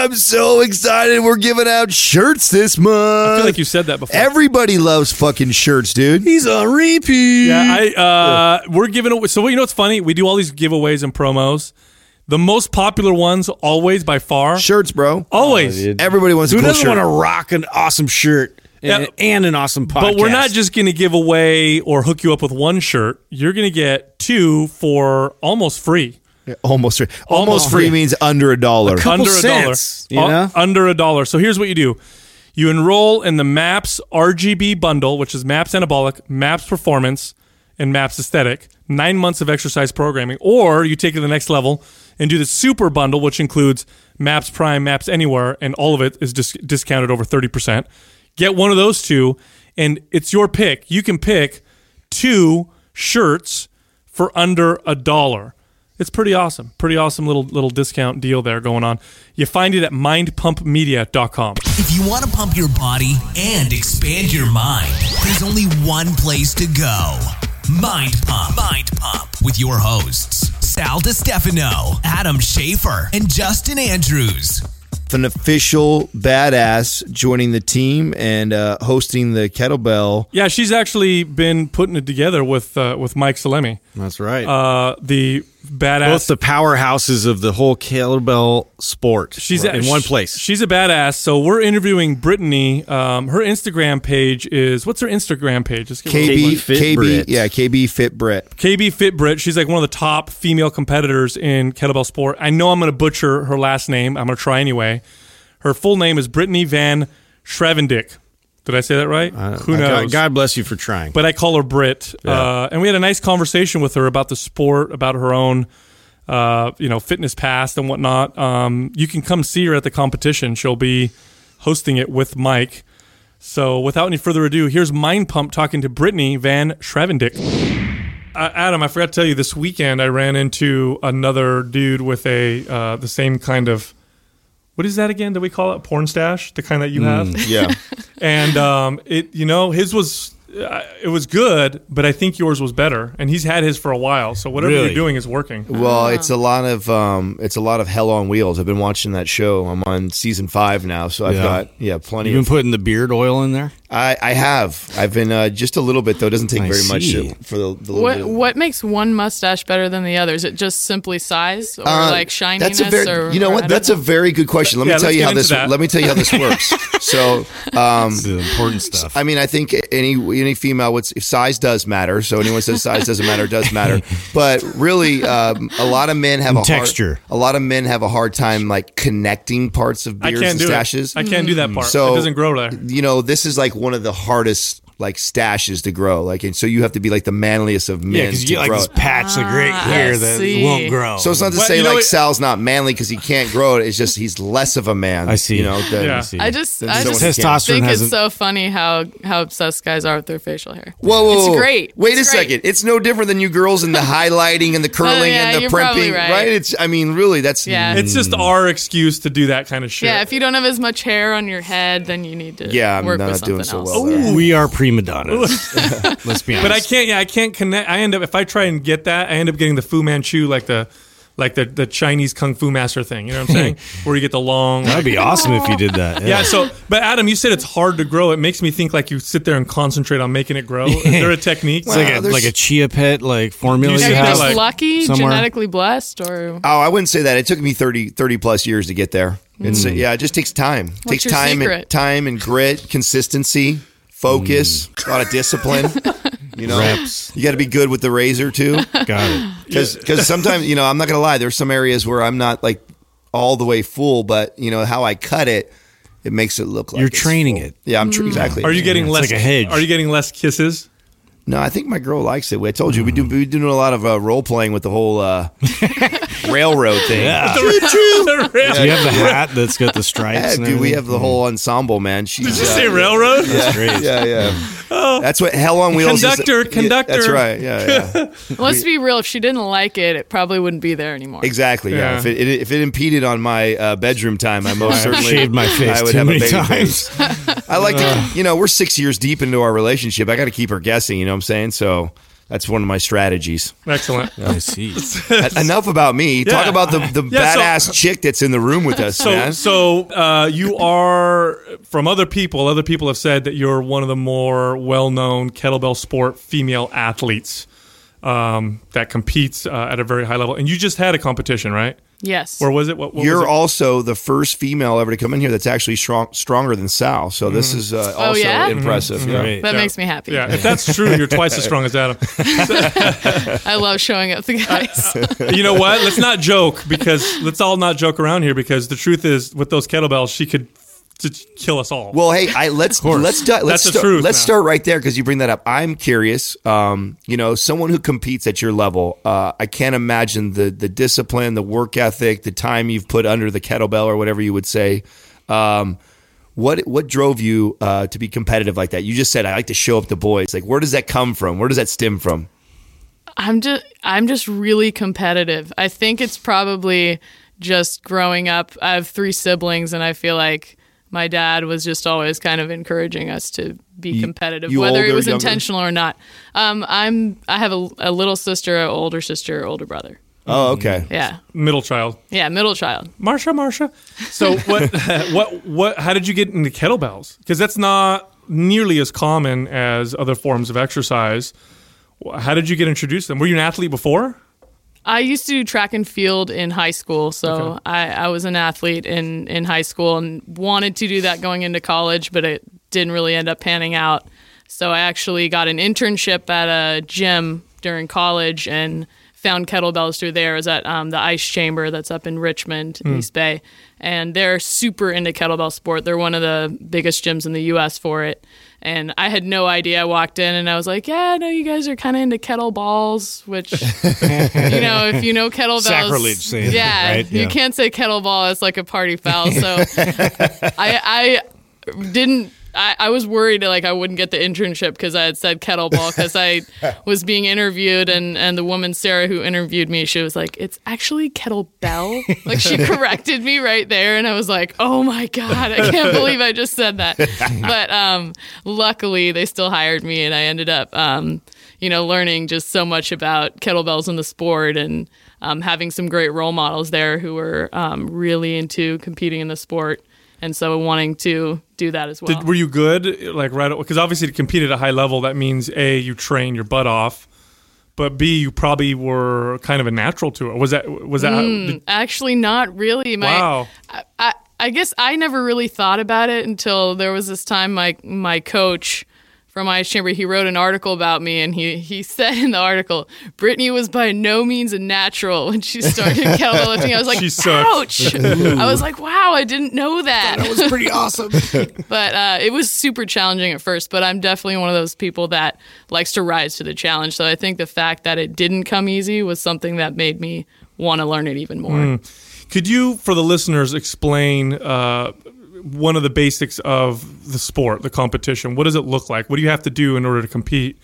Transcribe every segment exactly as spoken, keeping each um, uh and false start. I'm so excited. We're giving out shirts this month. I feel like you said that before. Everybody loves fucking shirts, dude. He's on repeat. Yeah, I, uh, yeah. We're giving away. So, you know what's funny? We do all these giveaways and promos. The most popular ones, always, by far. Shirts, bro. Always. Oh, everybody wants Who a cool shirt. Who doesn't want to rock an awesome shirt? And, yeah. and an awesome podcast. But we're not just going to give away or hook you up with one shirt. You're going to get two for almost free. Yeah, almost free. Almost, almost free, free means under a dollar. A couple under cents, a dollar. You know? Under a dollar. So here's what you do. You enroll in the MAPS R G B bundle, which is MAPS Anabolic, MAPS Performance, and MAPS Aesthetic. Nine months of exercise programming. Or you take it to the next level and do the Super Bundle, which includes MAPS Prime, MAPS Anywhere, and all of it is dis- discounted over thirty percent. Get one of those two, and it's your pick. You can pick two shirts for under a dollar. It's pretty awesome. Pretty awesome little little discount deal there going on. You find it at mind pump media dot com. If you want to pump your body and expand your mind, there's only one place to go. Mind Pump. Mind Pump with your hosts, Sal DiStefano, Adam Schaefer, and Justin Andrews. An official badass joining the team and uh, hosting the kettlebell. Yeah, she's actually been putting it together with uh, with Mike Salemi. That's right. Uh, the badass. Both the powerhouses of the whole kettlebell sport. She's right. a, in one place. She's a badass. So we're interviewing Brittany. Um, her Instagram page is what's her Instagram page? K B Fit Brit. Yeah, K B Fit Brit. K B Fit Brit. She's like one of the top female competitors in kettlebell sport. I know I'm going to butcher her last name. I'm going to try anyway. Her full name is Brittany Van Schravendijk. Did I say that right? Uh, Who knows? God bless you for trying. But I call her Brit. Yeah. Uh, and we had a nice conversation with her about the sport, about her own uh, you know, fitness past and whatnot. Um, you can come see her at the competition. She'll be hosting it with Mike. So without any further ado, here's Mind Pump talking to Brittany Van Schravendijk. Uh, Adam, I forgot to tell you, this weekend I ran into another dude with a uh, the same kind of... What is that again? Do we call it porn stash? The kind that you have? Mm, yeah. And um, it, you know, his was uh, it was good, but I think yours was better. And he's had his for a while, so whatever really? you're doing is working. Well, yeah. it's a lot of um, it's a lot of hell on wheels. I've been watching that show. I'm on season five now, so I've yeah. got yeah plenty. You've been of, putting the beard oil in there? I, I have. I've been uh, just a little bit though. It doesn't take I very see. much to, for the, the little what, bit. What makes one mustache better than the other? Is it just simply size or uh, like shininess? That's a very, or, you know what? That's know. a very good question. Let yeah, me tell you how this. That. Let me tell you how this works. So, um, that's the important stuff. I mean, I think any any female would if size does matter. So anyone says size doesn't matter, it does matter. But really, um, a lot of men have and a texture. Hard, a lot of men have a hard time like connecting parts of beards and stashes. It. I can't do that part. So, it doesn't grow there. You know, this is like one of the hardest like stashes to grow, like, and so you have to be like the manliest of men. Yeah, because you get like this patch like right here that won't grow. So it's not to but, say like what? Sal's not manly because he can't grow it. It's just he's less of a man. I see. You know, than, yeah. I, see. I just, I just think it's so funny how how obsessed guys are with their facial hair. Whoa, whoa, whoa. It's great. Wait it's a great. second. It's no different than you girls in the highlighting and the curling well, yeah, and the primping, right. right? It's, I mean, really, that's yeah. Mm. It's just our excuse to do that kind of shit. Yeah, if you don't have as much hair on your head, then you need to yeah, work with something else. Oh, we are pre. Madonnas. Let's be honest. But I can't. Yeah, I can't connect. I end up if I try and get that, I end up getting the Fu Manchu, like the, like the, the Chinese Kung Fu master thing. You know what I'm saying? Where you get the long. That'd be awesome if you did that. Yeah. yeah. So, but Adam, you said it's hard to grow. It makes me think like you sit there and concentrate on making it grow. Is there a technique? It's wow, like, a, like a chia pet like formula. You have like, lucky, somewhere? genetically blessed, or oh, I wouldn't say that. It took me thirty, thirty plus years to get there. It's mm. a, yeah, it just takes time. It takes time secret? and time and grit, consistency. Focus, mm. a lot of discipline. You know, Reps. You got to be good with the razor too. Got it. Because yeah. sometimes, you know, I'm not gonna lie. There's some areas where I'm not like all the way full, but you know how I cut it, it makes it look like you're training full. it. Yeah, I'm tra- mm. exactly. Are you getting yeah, less? It's like a hedge. Are you getting less kisses? No, I think my girl likes it. I told you, we do we do a lot of uh, role playing with the whole uh, railroad thing. Yeah. Do you have the hat that's got the stripes? Yeah, dude, we have the whole ensemble, man. She's, Did you uh, say railroad? Yeah, that's great. Yeah, yeah. Oh. That's what Hell on Wheels conductor, is. Conductor, conductor. Yeah, that's right, yeah, yeah. Let's be real. If she didn't like it, it probably wouldn't be there anymore. Exactly, yeah. yeah. If, it, if it impeded on my uh, bedroom time, I most certainly shaved my face I would too have many a baby times. Face. I like to, you know, we're six years deep into our relationship. I got to keep her guessing, you know what I'm saying? So That's one of my strategies. Excellent. I see. Enough about me. Yeah. Talk about the, the yeah, badass so, chick that's in the room with us, so, man. So uh, you are, from other people, other people have said that you're one of the more well-known kettlebell sport female athletes um, that competes uh, at a very high level. And you just had a competition, right? Yes. Where was it? What, what you're was it? Also the first female ever to come in here that's actually strong, stronger than Sal. So this is uh, also oh, yeah? impressive. Mm-hmm. Yeah. That yeah. makes me happy. Yeah. If that's true, you're twice as strong as Adam. I love showing up the guys. I, you know what? Let's not joke because let's all not joke around here because the truth is with those kettlebells, she could to kill us all. Well, hey, I, let's let's di- let's sta- let's now. start right there because you bring that up. I'm curious. Um, you know, someone who competes at your level, uh, I can't imagine the the discipline, the work ethic, the time you've put under the kettlebell or whatever you would say. Um, what what drove you uh, to be competitive like that? You just said I like to show up the boys. Like, where does that come from? Where does that stem from? I'm just I'm just really competitive. I think it's probably just growing up. I have three siblings, and I feel like my dad was just always kind of encouraging us to be competitive, you, you whether it was younger? intentional or not. Um, I'm I have a, a little sister, an older sister, older brother. Oh, okay. Yeah, middle child. Yeah, middle child. Marsha, Marsha. So what? what? What? How did you get into kettlebells? Because that's not nearly as common as other forms of exercise. How did you get introduced to them? Were you an athlete before? I used to do track and field in high school, so okay. I, I was an athlete in, in high school and wanted to do that going into college, but it didn't really end up panning out. So I actually got an internship at a gym during college and found kettlebells through there. It was at um, the Ice Chamber that's up in Richmond, mm. East Bay, and they're super into kettlebell sport. They're one of the biggest gyms in the U S for it. And I had no idea. I walked in and I was like, yeah, I know you guys are kind of into kettlebells, which, you know, if you know kettlebells. Sacrilege scene, yeah, right? yeah. You can't say kettlebell. It's like a party foul. So I, I didn't. I, I was worried like I wouldn't get the internship because I had said kettlebell because I was being interviewed and, and the woman, Sarah, who interviewed me, she was like, it's actually kettlebell. Like she corrected me right there. And I was like, oh, my God, I can't believe I just said that. But um, luckily they still hired me and I ended up, um, you know, learning just so much about kettlebells in the sport and um, having some great role models there who were um, really into competing in the sport. And so wanting to do that as well. Did, were you good? Like right, because obviously to compete at a high level, that means A, you train your butt off, but B, you probably were kind of a natural to it. Was that? Was that? Mm, did, actually, not really. My, wow. I, I, I guess I never really thought about it until there was this time my my coach from Ice Chamber, he wrote an article about me, and he, he said in the article, Brittany was by no means a natural when she started kettlebell lifting. I was like, ouch! I was like, wow, I didn't know that. That was pretty awesome. But uh, it was super challenging at first, but I'm definitely one of those people that likes to rise to the challenge. So I think the fact that it didn't come easy was something that made me want to learn it even more. Mm. Could you, for the listeners, explain... Uh, one of the basics of the sport, the competition? What does it look like? What do you have to do in order to compete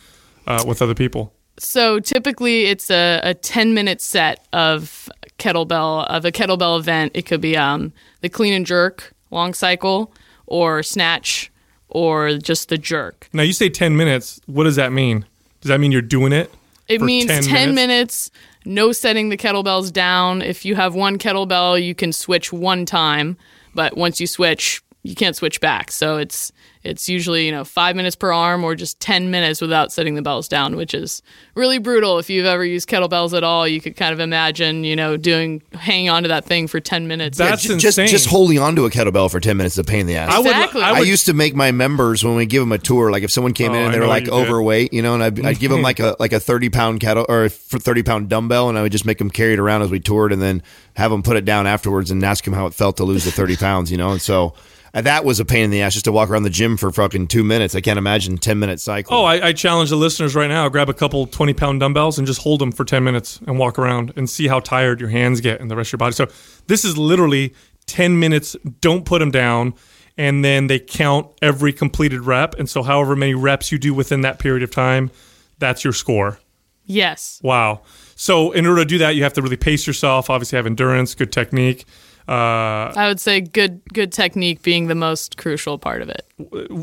uh, with other people? So typically it's a, a ten minute set of kettlebell, of a kettlebell event. It could be um, the clean and jerk, long cycle, or snatch, or just the jerk. Now you say ten minutes. What does that mean? Does that mean you're doing it? It means ten minutes, no setting the kettlebells down. If you have one kettlebell, you can switch one time. But once you switch, you can't switch back. So it's it's usually, you know, five minutes per arm or just ten minutes without setting the bells down, which is really brutal. If you've ever used kettlebells at all, you could kind of imagine, you know, doing hanging on to that thing for ten minutes. That's yeah, just, insane. Just, just holding on to a kettlebell for ten minutes is a pain in the ass. I, exactly. would, I, would, I used to make my members, when we give them a tour, like if someone came oh, in and they were like you overweight, did. you know, and I'd, I'd give them like a like a thirty-pound kettle or a thirty-pound dumbbell, and I would just make them carry it around as we toured and then have them put it down afterwards and ask them how it felt to lose the thirty pounds, you know, and so... That was a pain in the ass just to walk around the gym for fucking two minutes. I can't imagine ten minute cycle. Oh, I, I challenge the listeners right now. Grab a couple twenty pound dumbbells and just hold them for ten minutes and walk around and see how tired your hands get and the rest of your body. So this is literally ten minutes. Don't put them down. And then they count every completed rep. And so however many reps you do within that period of time, that's your score. Yes. Wow. So in order to do that, you have to really pace yourself, obviously have endurance, good technique. Uh, I would say good good technique being the most crucial part of it.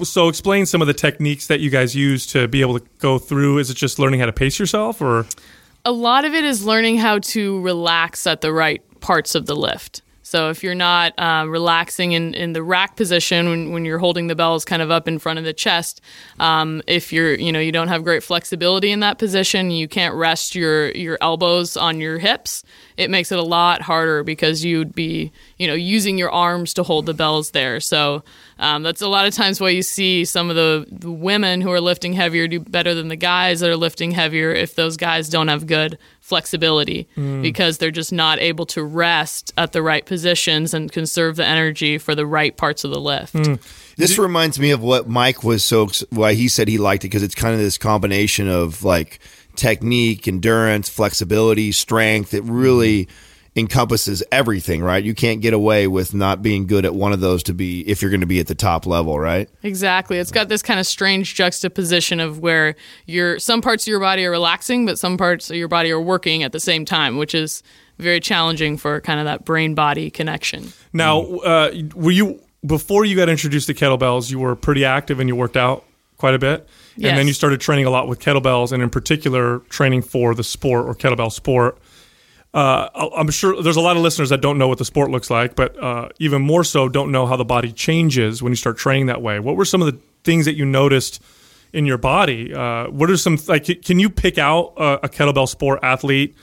So explain some of the techniques that you guys use to be able to go through. Is it just learning how to pace yourself, or? A lot of it is learning how to relax at the right parts of the lift. So if you're not uh, relaxing in, in the rack position when, when you're holding the bells kind of up in front of the chest, um, if you're you know you don't have great flexibility in that position, you can't rest your, your elbows on your hips. It makes it a lot harder because you'd be you know using your arms to hold the bells there. So um, that's a lot of times why you see some of the, the women who are lifting heavier do better than the guys that are lifting heavier if those guys don't have good flexibility mm. because they're just not able to rest at the right positions and conserve the energy for the right parts of the lift. Mm. This you- reminds me of what Mike was so why he said he liked it, because it's kind of this combination of like technique, endurance, flexibility, strength. It really encompasses everything, right? You can't get away with not being good at one of those to be if you're going to be at the top level, right? Exactly. It's got this kind of strange juxtaposition of where you're some parts of your body are relaxing, but some parts of your body are working at the same time, which is very challenging for kind of that brain-body connection. Now, uh, were you before you got introduced to kettlebells, you were pretty active and you worked out quite a bit. Yes. And then you started training a lot with kettlebells, and in particular training for the sport or kettlebell sport. Uh, I'm sure there's a lot of listeners that don't know what the sport looks like, but uh, even more so don't know how the body changes when you start training that way. What were some of the things that you noticed in your body? Uh, what are some, like, can you pick out a, a kettlebell sport athlete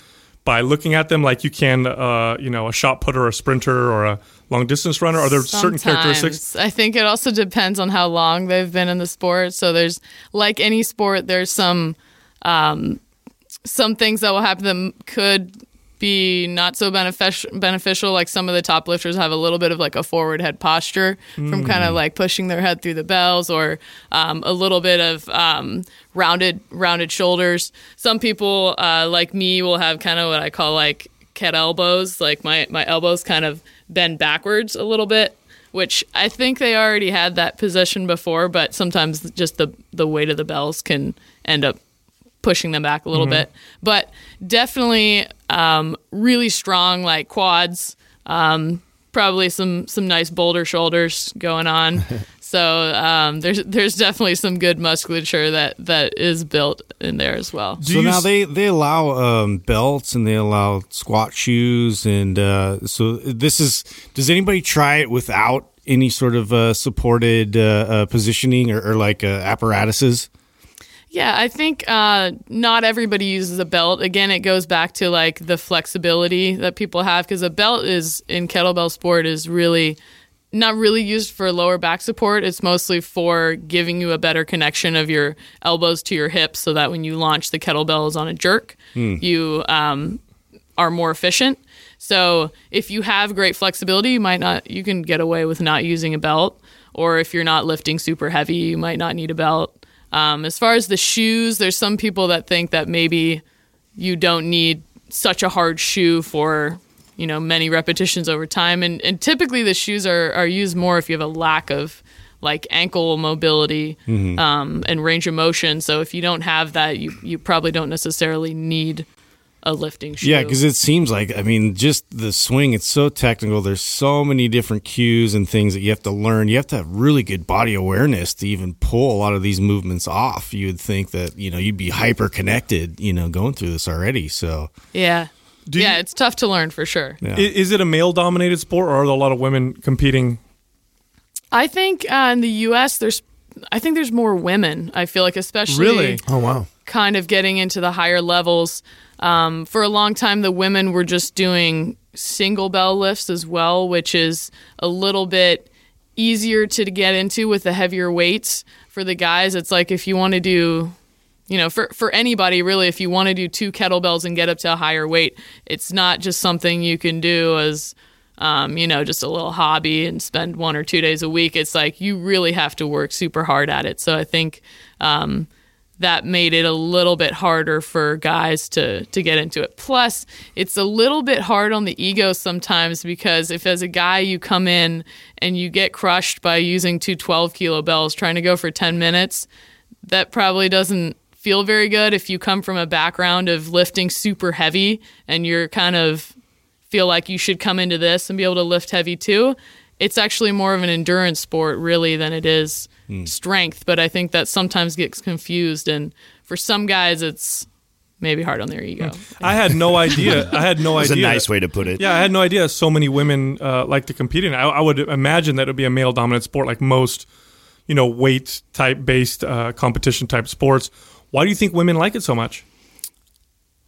by looking at them like you can, uh, you know, a shot putter, a sprinter, or a long distance runner? Are there Sometimes. certain characteristics? I think it also depends on how long they've been in the sport. So there's, like any sport, there's some, um, some things that will happen that could be not so benefic- beneficial. Like some of the top lifters have a little bit of like a forward head posture mm. from kind of like pushing their head through the bells, or um, a little bit of um, rounded rounded shoulders. Some people uh, like me will have kind of what I call like cat elbows. Like my, my elbows kind of bend backwards a little bit, which I think they already had that position before, but sometimes just the, the weight of the bells can end up pushing them back a little mm-hmm. bit. But definitely um, really strong, like quads, um, probably some, some nice boulder shoulders going on. So um, there's there's definitely some good musculature that, that is built in there as well. So now they, they allow um, belts and they allow squat shoes. And uh, so this is, does anybody try it without any sort of uh, supported uh, uh, positioning or, or like uh, apparatuses? Yeah, I think uh, not everybody uses a belt. Again, it goes back to like the flexibility that people have, because a belt is in kettlebell sport is really not really used for lower back support. It's mostly for giving you a better connection of your elbows to your hips, so that when you launch the kettlebells on a jerk, mm. you um, are more efficient. So if you have great flexibility, you might not. You can get away with not using a belt, or if you're not lifting super heavy, you might not need a belt. Um, as far as the shoes, there's some people that think that maybe you don't need such a hard shoe for, you know, many repetitions over time. And, and typically the shoes are, are used more if you have a lack of like ankle mobility mm-hmm. um, and range of motion. So if you don't have that, you, you probably don't necessarily need a lifting shoe. Yeah, because it seems like, I mean, just the swing, it's so technical. There's so many different cues and things that you have to learn. You have to have really good body awareness to even pull a lot of these movements off. You would think that, you know, you'd be hyper-connected, you know, going through this already, so. Yeah. Do yeah, you, it's tough to learn for sure. Yeah. Is it a male-dominated sport, or are there a lot of women competing? I think uh, in the U S, there's, I think there's more women, I feel like, especially. Really? Oh, wow. Kind of getting into the higher levels. Um, for a long time, the women were just doing single bell lifts as well, which is a little bit easier to get into with the heavier weights. For the guys, it's like if you want to do, you know, for, for anybody really, if you want to do two kettlebells and get up to a higher weight, it's not just something you can do as, um, you know, just a little hobby and spend one or two days a week. It's like you really have to work super hard at it. So I think... Um, that made it a little bit harder for guys to, to get into it. Plus, it's a little bit hard on the ego sometimes, because if as a guy you come in and you get crushed by using two twelve kilo bells trying to go for ten minutes, that probably doesn't feel very good. If you come from a background of lifting super heavy and you're kind of feel like you should come into this and be able to lift heavy too. It's actually more of an endurance sport really than it is mm. strength. But I think that sometimes gets confused. And for some guys, it's maybe hard on their ego. I had no idea. I had no idea. That's a nice way to put it. Yeah, I had no idea so many women uh, like to compete in it. I, I would imagine that it would be a male-dominant sport like most, you know, weight-type based uh, competition-type sports. Why do you think women like it so much?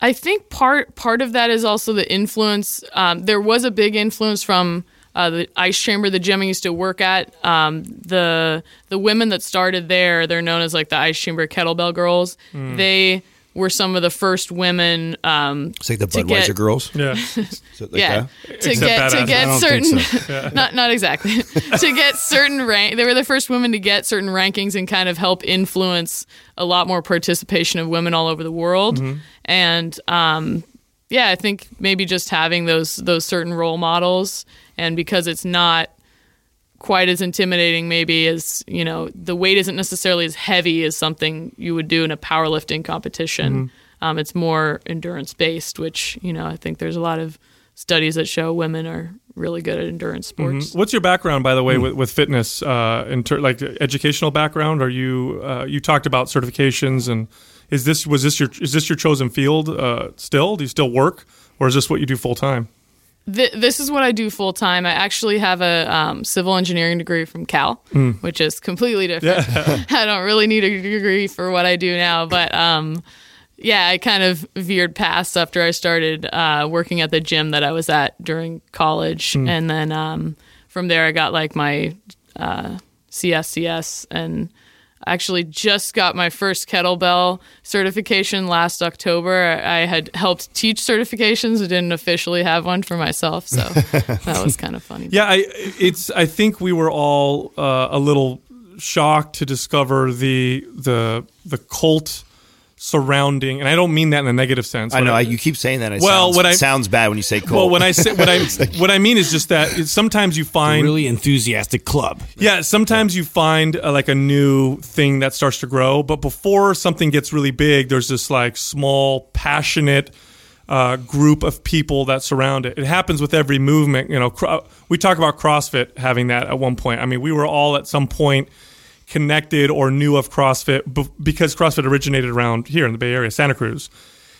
I think part part of that is also the influence. Um, there was a big influence from uh, the Ice Chamber, the gym I used to work at. Um, the the women that started there, they're known as like the Ice Chamber Kettlebell Girls. Mm. They were some of the first women. Um, it's like the Budweiser get, girls. Yeah, like yeah. That? To get, to get certain, so. yeah. not not exactly. to get certain rank, they were the first women to get certain rankings and kind of help influence a lot more participation of women all over the world. Mm-hmm. And um, yeah, I think maybe just having those those certain role models, and because it's not quite as intimidating maybe as, you know, the weight isn't necessarily as heavy as something you would do in a powerlifting competition. Mm-hmm. Um, it's more endurance based, which, you know, I think there's a lot of studies that show women are really good at endurance sports. Mm-hmm. What's your background, by the way, mm-hmm. with, with fitness, uh, in ter- like educational background? Are you, uh, you talked about certifications, and is this, was this your, is this your chosen field uh, still? Do you still work, or is this what you do full time? Th- this is what I do full time. I actually have a um, civil engineering degree from Cal, mm. which is completely different. Yeah. I don't really need a degree for what I do now, but um, yeah, I kind of veered past after I started uh, working at the gym that I was at during college, mm. and then um, from there I got like my uh, C S C S, and actually just got my first kettlebell certification last October. I had helped teach certifications. I didn't officially have one for myself, so that was kind of funny. Yeah, I, it's. I think we were all uh, a little shocked to discover the the the cult surrounding, and I don't mean that in a negative sense. I know I, you keep saying that. It well, sounds, I, sounds bad when you say cult. Well, when I say what I what I mean is just that sometimes you find a really enthusiastic club. Yeah, sometimes you find uh, like a new thing that starts to grow, but before something gets really big, there's this like small, passionate uh, group of people that surround it. It happens with every movement. You know, cro- we talk about CrossFit having that at one point. I mean, we were all at some point connected or knew of CrossFit b- because CrossFit originated around here in the Bay Area, Santa Cruz.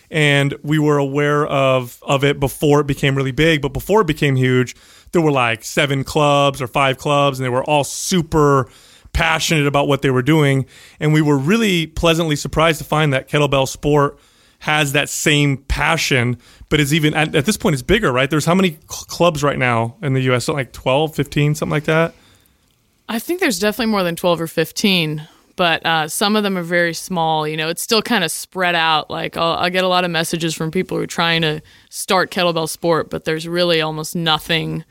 And we were aware of, of it before it became really big, but before it became huge, there were like seven clubs or five clubs, and they were all super passionate about what they were doing. And we were really pleasantly surprised to find that kettlebell sport has that same passion, but is even, at, at this point, it's bigger, right? There's how many cl- clubs right now in the U S? Something like twelve, fifteen, something like that? I think there's definitely more than twelve or fifteen, but uh, some of them are very small. You know, it's still kind of spread out. Like, I'll, I'll get a lot of messages from people who are trying to start kettlebell sport, but there's really almost nothing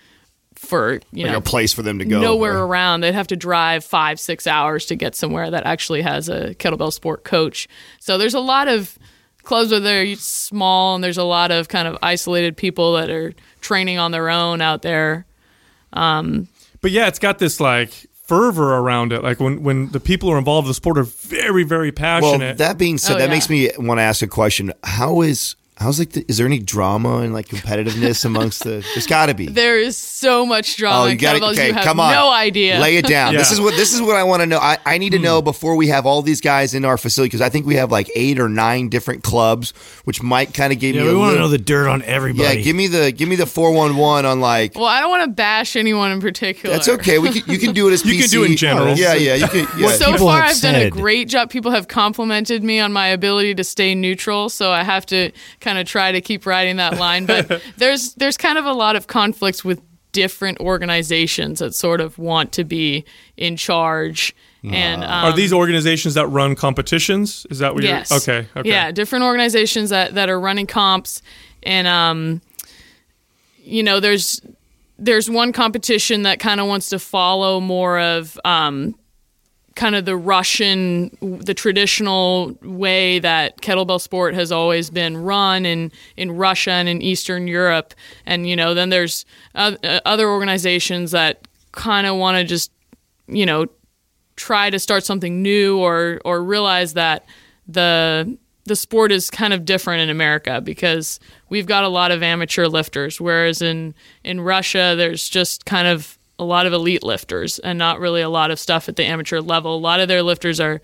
for, you like know, a place for them to go. Nowhere or... around. They'd have to drive five, six hours to get somewhere that actually has a kettlebell sport coach. So there's a lot of clubs where they're small, and there's a lot of kind of isolated people that are training on their own out there. Um, But yeah, it's got this like fervor around it. Like when, when the people who are involved in the sport are very, very passionate. Well, that being said, oh, that yeah. makes me want to ask a question. How is how's like the, is there any drama and like competitiveness amongst the? There's got to be. There is so much drama. Oh, you got okay, you have come on. No idea. Lay it down. Yeah. This is what this is what I want to know. I, I need to hmm. know before we have all these guys in our facility, because I think we have like eight or nine different clubs, which Mike kind of gave yeah, me. We a want little, to know the dirt on everybody. Yeah, give me the give me the four one one on like. Well, I don't want to bash anyone in particular. That's okay. We can, you can do it as P C. You can do it in general. Oh, yeah, yeah. You can, yeah. Well, so people far I've said. done a great job. People have complimented me on my ability to stay neutral, so I have to kind of try to keep riding that line. But there's there's kind of a lot of conflicts with different organizations that sort of want to be in charge. And um, are these organizations that run competitions? Is that what yes. you're... Okay, okay. Yeah, different organizations that, that are running comps. And, um, you know, there's there's one competition that kind of wants to follow more of... Um, kind of the Russian, the traditional way that kettlebell sport has always been run in, in Russia and in Eastern Europe. And, you know, then there's other organizations that kind of want to just, you know, try to start something new or, or realize that the... The the sport is kind of different in America because we've got a lot of amateur lifters, whereas in, in Russia, there's just kind of a lot of elite lifters and not really a lot of stuff at the amateur level. A lot of their lifters are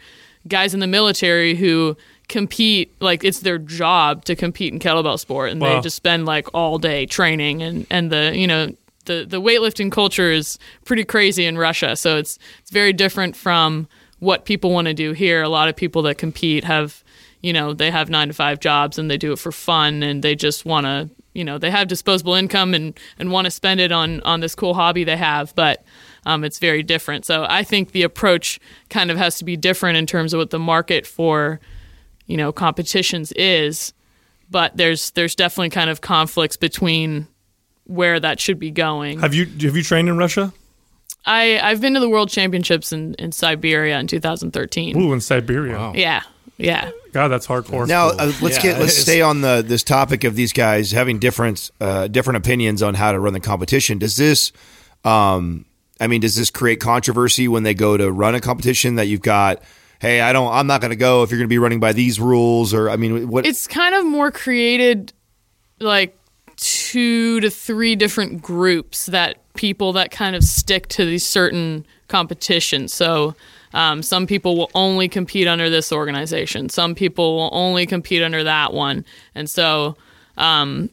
guys in the military who compete, like it's their job to compete in kettlebell sport, and wow. they just spend like all day training, and, and the, you know, the, the weightlifting culture is pretty crazy in Russia. So it's, it's very different from what people want to do here. A lot of people that compete have, you know, they have nine to five jobs and they do it for fun, and they just want to, you know, they have disposable income and, and want to spend it on, on this cool hobby they have, but um, it's very different. So I think the approach kind of has to be different in terms of what the market for, you know, competitions is, but there's, there's definitely kind of conflicts between where that should be going. Have you, have you trained in Russia? I, I've been to the World Championships in, in Siberia in two thousand thirteen. Ooh, in Siberia. Wow. Yeah, yeah. God, that's hardcore. Now, uh, let's yeah, get let's stay on the this topic of these guys having different uh, different opinions on how to run the competition. Does this, um, I mean, does this create controversy when they go to run a competition that you've got? Hey, I don't, I'm not going to go if you're going to be running by these rules, or I mean, what? It's kind of more created, like two to three different groups that. People that kind of stick to these certain competitions. So um, some people will only compete under this organization. Some people will only compete under that one. And so um,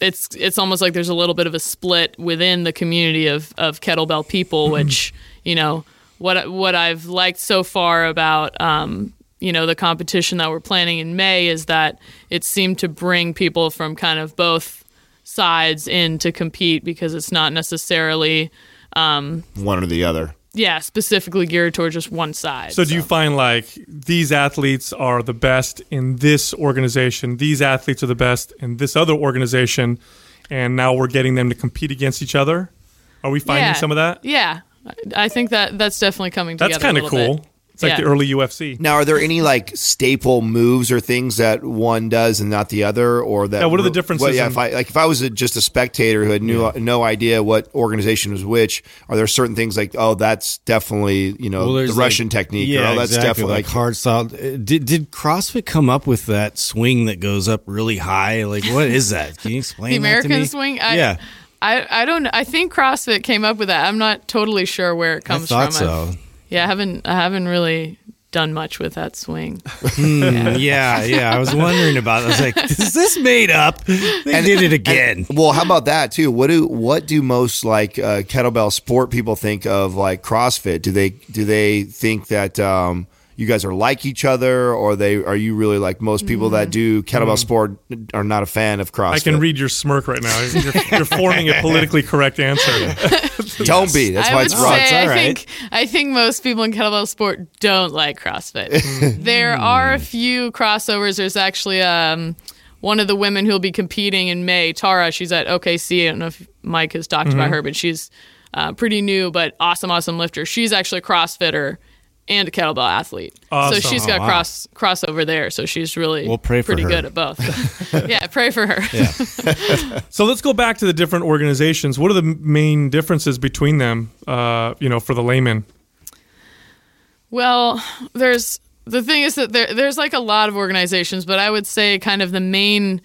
it's it's almost like there's a little bit of a split within the community of, of kettlebell people, which, you know, what what I've liked so far about, um, you know, the competition that we're planning in May is that it seemed to bring people from kind of both sides in to compete, because it's not necessarily um one or the other, yeah specifically geared toward just one side. So do so. You find like these athletes are the best in this organization, these athletes are the best in this other organization, and now we're getting them to compete against each other? Are we finding yeah. some of that? yeah I think that that's definitely coming together. That's kind of cool bit. It's like yeah. the early U F C. Now, are there any like staple moves or things that one does and not the other, or that? Yeah, what are the differences? Well, yeah, in- if I, like if I was a, just a spectator who had knew, yeah. no idea what organization was which, are there certain things like, oh, that's definitely, you know, well, the Russian like, technique, yeah, or oh, that's exactly, definitely like, like hard style. Did did CrossFit come up with that swing that goes up really high? Like, what is that? Can you explain the American that to me? Swing? I, yeah, I I don't. I think CrossFit came up with that. I'm not totally sure where it comes I thought from. So. I've, Yeah, I haven't I haven't really done much with that swing. Mm, yeah, yeah. I was wondering about it. I was like, is this made up? They and, did it again. And, well, how about that too? What do what do most like uh, kettlebell sport people think of like CrossFit? Do they do they think that um, you guys are like each other, or they are you really like most people mm. that do kettlebell mm. sport are not a fan of CrossFit? I can read your smirk right now. You're, you're forming a politically correct answer. Don't be. That's I why it's wrong. Say, it's all I, right. think, I think most people in kettlebell sport don't like CrossFit. There are a few crossovers. There's actually um, one of the women who'll be competing in May, Tara. She's at O K C. I don't know if Mike has talked mm-hmm. about her, but she's uh, pretty new, but awesome, awesome lifter. She's actually a CrossFitter and a kettlebell athlete. Awesome. So she's got oh, wow. cross crossover there. So she's really we'll pray for pretty her. Good at both. yeah, pray for her. yeah. So let's go back to the different organizations. What are the main differences between them, uh, you know, for the layman? Well, there's the thing is that there, there's like a lot of organizations, but I would say kind of the main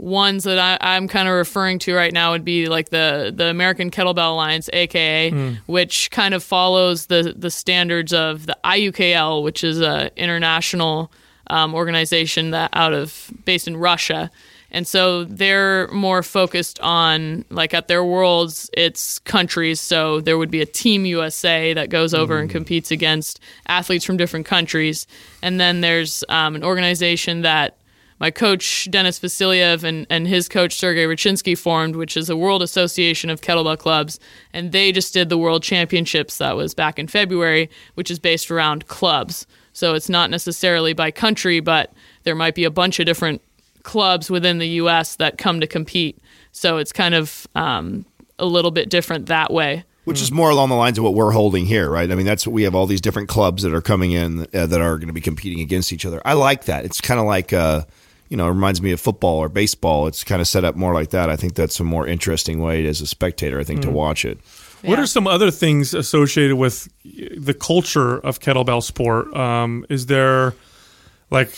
ones that I, I'm kind of referring to right now would be like the, the American Kettlebell Alliance, A K A, mm. which kind of follows the, the standards of the I U K L, which is an international um, organization that out of based in Russia. And so they're more focused on, like at their worlds, it's countries. So there would be a Team U S A that goes over mm. and competes against athletes from different countries. And then there's um, an organization that my coach, Denis Vasiliev, and, and his coach, Sergey Rachinsky, formed, which is a World Association of Kettlebell Clubs, and they just did the World Championships that was back in February, which is based around clubs. So it's not necessarily by country, but there might be a bunch of different clubs within the U S that come to compete. So it's kind of um, a little bit different that way. Which is more along the lines of what we're holding here, right? I mean, that's what we have all these different clubs that are coming in uh, that are going to be competing against each other. I like that. It's kind of like... Uh, you know, it reminds me of football or baseball. It's kind of set up more like that. I think that's a more interesting way as a spectator, I think, mm-hmm. to watch it. Yeah. What are some other things associated with the culture of kettlebell sport? Um, is there like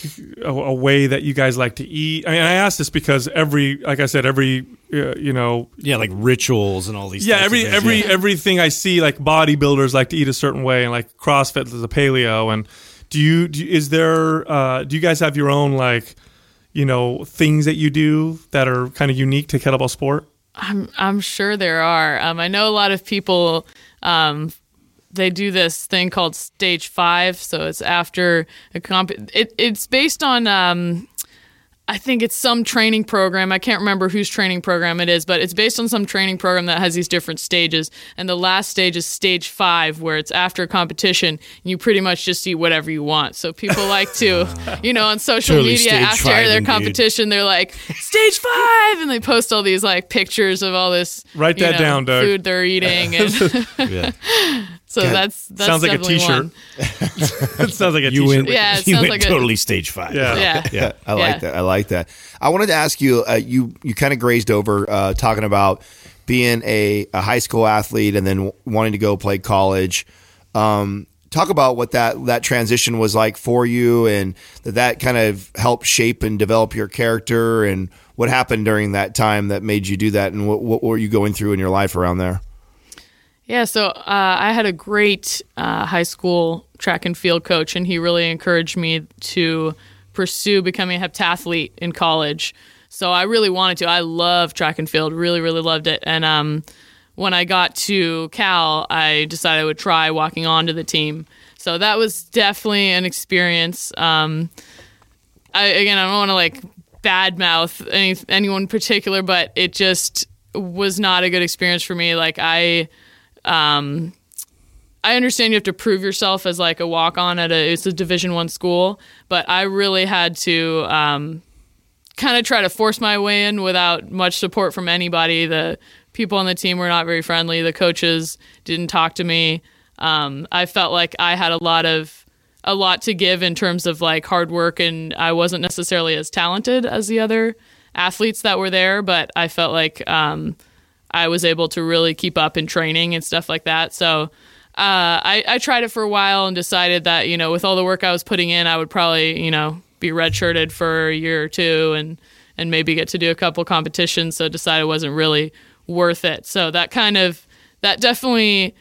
a, a way that you guys like to eat? I mean, I asked this because every, like I said, every, uh, you know. Yeah, like rituals and all these yeah, every, things. Every, yeah, every everything I see, like bodybuilders like to eat a certain way, and like CrossFit is a paleo. And do you, do, is there, uh, do you guys have your own, like, you know, things that you do that are kind of unique to kettlebell sport? I'm I'm sure there are. Um, I know a lot of people, um, they do this thing called stage five. So it's after a comp. It, it's based on, um, I think it's some training program. I can't remember whose training program it is, but it's based on some training program that has these different stages. And the last stage is stage five, where it's after a competition. And you pretty much just eat whatever you want. So people like to, you know, on social Surely media after five, their indeed. competition, they're like, stage five. And they post all these like pictures of all this Write that know, down, Doug. food they're eating. And yeah. So God. that's that's sounds like a t-shirt. It sounds like a you t-shirt. Went, yeah, it you sounds went like totally a, stage five. Yeah, yeah, yeah. I like yeah. that. I like that. I wanted to ask you. Uh, you you kind of grazed over uh, talking about being a, a high school athlete and then w- wanting to go play college. Um, talk about what that that transition was like for you, and that that kind of helped shape and develop your character, and what happened during that time that made you do that, and what what were you going through in your life around there? Yeah, so uh, I had a great uh, high school track and field coach, and he really encouraged me to pursue becoming a heptathlete in college. So I really wanted to. I loved track and field, really, really loved it. And um, when I got to Cal, I decided I would try walking onto the team. So that was definitely an experience. Um, I, again, I don't want to like badmouth any, anyone in particular, but it just was not a good experience for me. Like I... Um, I understand you have to prove yourself as like a walk-on at a, it's a Division I school, but I really had to um, kind of try to force my way in without much support from anybody. The people on the team were not very friendly. The coaches didn't talk to me. Um, I felt like I had a lot of a lot to give in terms of like hard work, and I wasn't necessarily as talented as the other athletes that were there, but I felt like um, I was able to really keep up in training and stuff like that. So uh, I, I tried it for a while and decided that, you know, with all the work I was putting in, I would probably, you know, be redshirted for a year or two and, and maybe get to do a couple competitions. So decided it wasn't really worth it. So that kind of, that definitely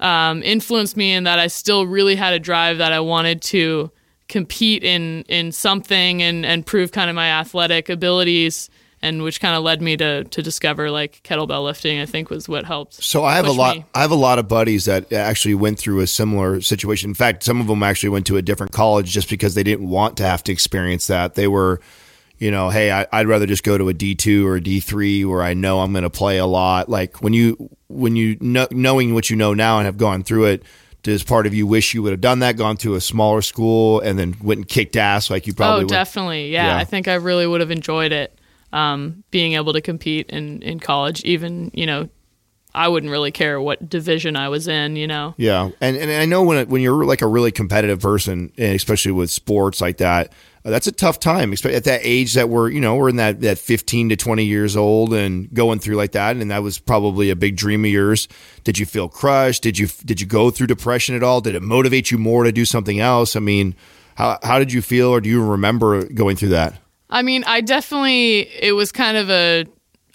um, influenced me in that I still really had a drive that I wanted to compete in, in something and, and prove kind of my athletic abilities, and which kind of led me to to discover like kettlebell lifting, I think, was what helped. So I have a lot me. I have a lot of buddies that actually went through a similar situation. In fact, some of them actually went to a different college just because they didn't want to have to experience that. They were, you know, hey, I, I'd rather just go to a D two or a D three where I know I'm going to play a lot. Like when you when you know, knowing what you know now and have gone through it, does part of you wish you would have done that, gone to a smaller school and then went and kicked ass like you probably would? Oh, definitely. Yeah, yeah, I think I really would have enjoyed it. Um, being able to compete in, in college, even, you know, I wouldn't really care what division I was in, you know? Yeah. And and I know when it, when you're like a really competitive person, and especially with sports like that, uh, that's a tough time. At that age that we're, you know, we're in that, that fifteen to twenty years old and going through like that. And that was probably a big dream of yours. Did you feel crushed? Did you, did you go through depression at all? Did it motivate you more to do something else? I mean, how how did you feel, or do you remember going through that? I mean, I definitely, it was kind of a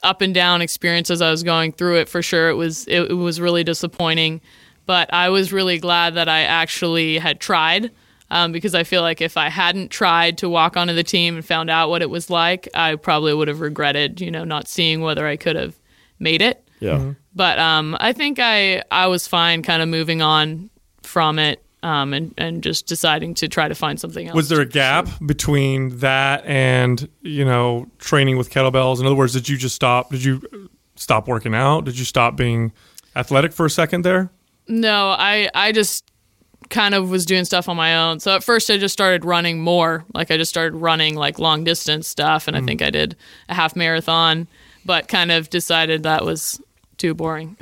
up and down experience as I was going through it, for sure. It was it, it was really disappointing, but I was really glad that I actually had tried, um, because I feel like if I hadn't tried to walk onto the team and found out what it was like, I probably would have regretted, you know, not seeing whether I could have made it. Yeah. Mm-hmm. But um, I think I, I was fine kind of moving on from it. Um, and, and just deciding to try to find something else. Was there a gap between that and, you know, training with kettlebells? In other words, did you just stop? Did you stop working out? Did you stop being athletic for a second there? No, I, I just kind of was doing stuff on my own. So at first I just started running more. Like I just started running like long distance stuff. And mm. I think I did a half marathon, but kind of decided that was too boring.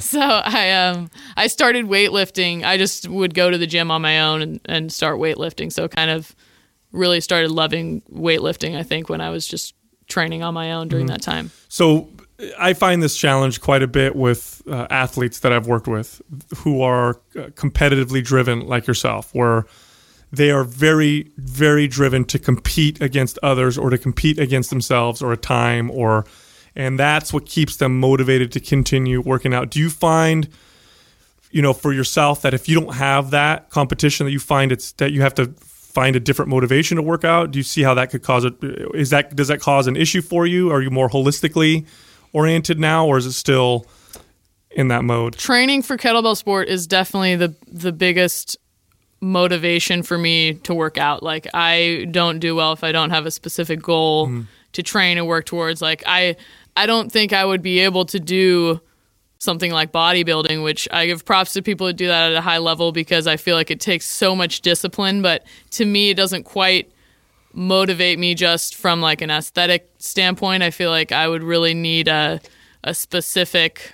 So I um I started weightlifting. I just would go to the gym on my own and, and start weightlifting. So kind of really started loving weightlifting, I think, when I was just training on my own during mm-hmm. that time. So I find this challenge quite a bit with uh, athletes that I've worked with who are competitively driven like yourself, where they are very, very driven to compete against others or to compete against themselves or a time, or, and that's what keeps them motivated to continue working out. Do you find, you know, for yourself that if you don't have that competition, that you find it's that you have to find a different motivation to work out? Do you see how that could cause it? Is that, does that cause an issue for you? Are you more holistically oriented now, or is it still in that mode? Training for kettlebell sport is definitely the the biggest motivation for me to work out. Like, I don't do well if I don't have a specific goal mm-hmm. to train and work towards. Like, I I don't think I would be able to do something like bodybuilding, which I give props to people who do that at a high level, because I feel like it takes so much discipline. But to me, it doesn't quite motivate me just from like an aesthetic standpoint. I feel like I would really need a a specific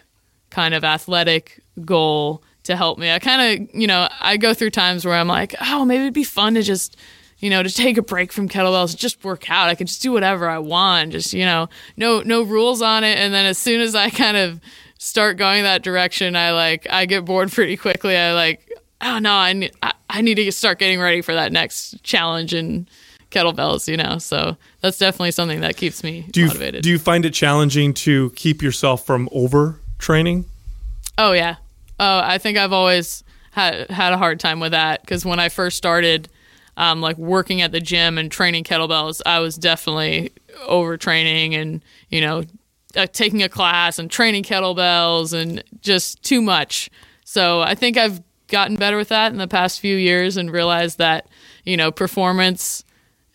kind of athletic goal to help me. I kind of, you know, I go through times where I'm like, oh, maybe it'd be fun to just, you know, to take a break from kettlebells, just work out. I can just do whatever I want, just, you know, no no rules on it. And then as soon as I kind of start going that direction, I like I get bored pretty quickly. I like, oh no, I need, I, I need to start getting ready for that next challenge and kettlebells, you know. So that's definitely something that keeps me do you, motivated. Do you find it challenging to keep yourself from overtraining? Oh yeah, oh I think I've always had had a hard time with that, because when I first started, um, like working at the gym and training kettlebells, I was definitely overtraining and, you know, Uh, taking a class and training kettlebells and just too much. So I think I've gotten better with that in the past few years and realized that, you know, performance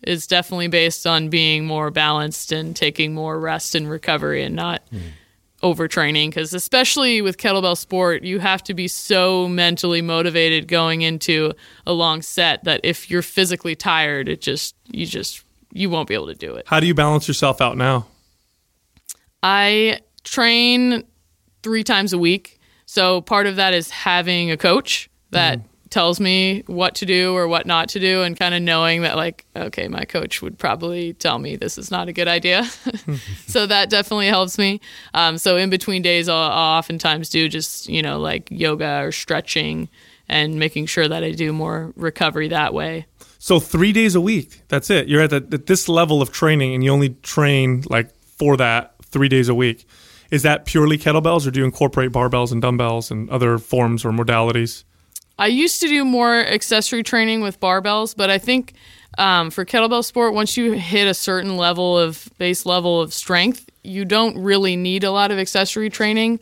is definitely based on being more balanced and taking more rest and recovery and not mm. overtraining. Because especially with kettlebell sport, you have to be so mentally motivated going into a long set that if you're physically tired, it just, you just, you won't be able to do it. How do you balance yourself out now? I train three times a week, so part of that is having a coach that mm. tells me what to do or what not to do, and kind of knowing that, like, okay, my coach would probably tell me this is not a good idea. So that definitely helps me. Um, so in between days, I'll, I'll oftentimes do just, you know, like yoga or stretching and making sure that I do more recovery that way. So three days a week, that's it. You're at, the, at this level of training, and you only train, like, for that three days a week. Is that purely kettlebells, or do you incorporate barbells and dumbbells and other forms or modalities? I used to do more accessory training with barbells, but I think um, for kettlebell sport, once you hit a certain level of base level of strength, you don't really need a lot of accessory training.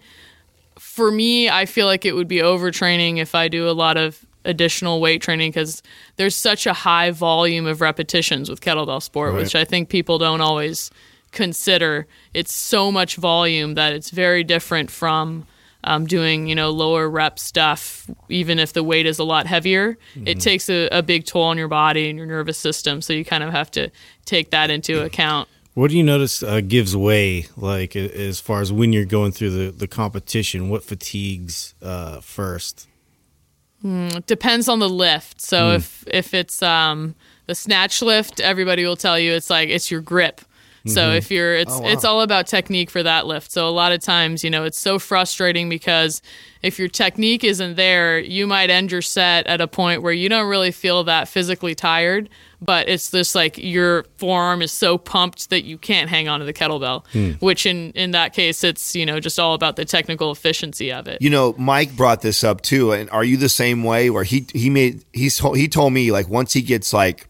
For me, I feel like it would be overtraining if I do a lot of additional weight training, because there's such a high volume of repetitions with kettlebell sport, right, which I think people don't always consider. It's so much volume that it's very different from um, doing, you know, lower rep stuff. Even if the weight is a lot heavier, mm-hmm. it takes a, a big toll on your body and your nervous system. So you kind of have to take that into account. What do you notice uh, gives way, like, as far as when you're going through the, the competition? What fatigues uh, first? Mm, it depends on the lift. So mm. if if it's um, the snatch lift, everybody will tell you it's like it's your grip. So mm-hmm. if you're, it's, oh, wow. it's all about technique for that lift. So a lot of times, you know, it's so frustrating, because if your technique isn't there, you might end your set at a point where you don't really feel that physically tired, but it's just like your forearm is so pumped that you can't hang on to the kettlebell, mm. which in, in that case, it's, you know, just all about the technical efficiency of it. You know, Mike brought this up too. And are you the same way, where he, he made, he's, he told me, like, once he gets like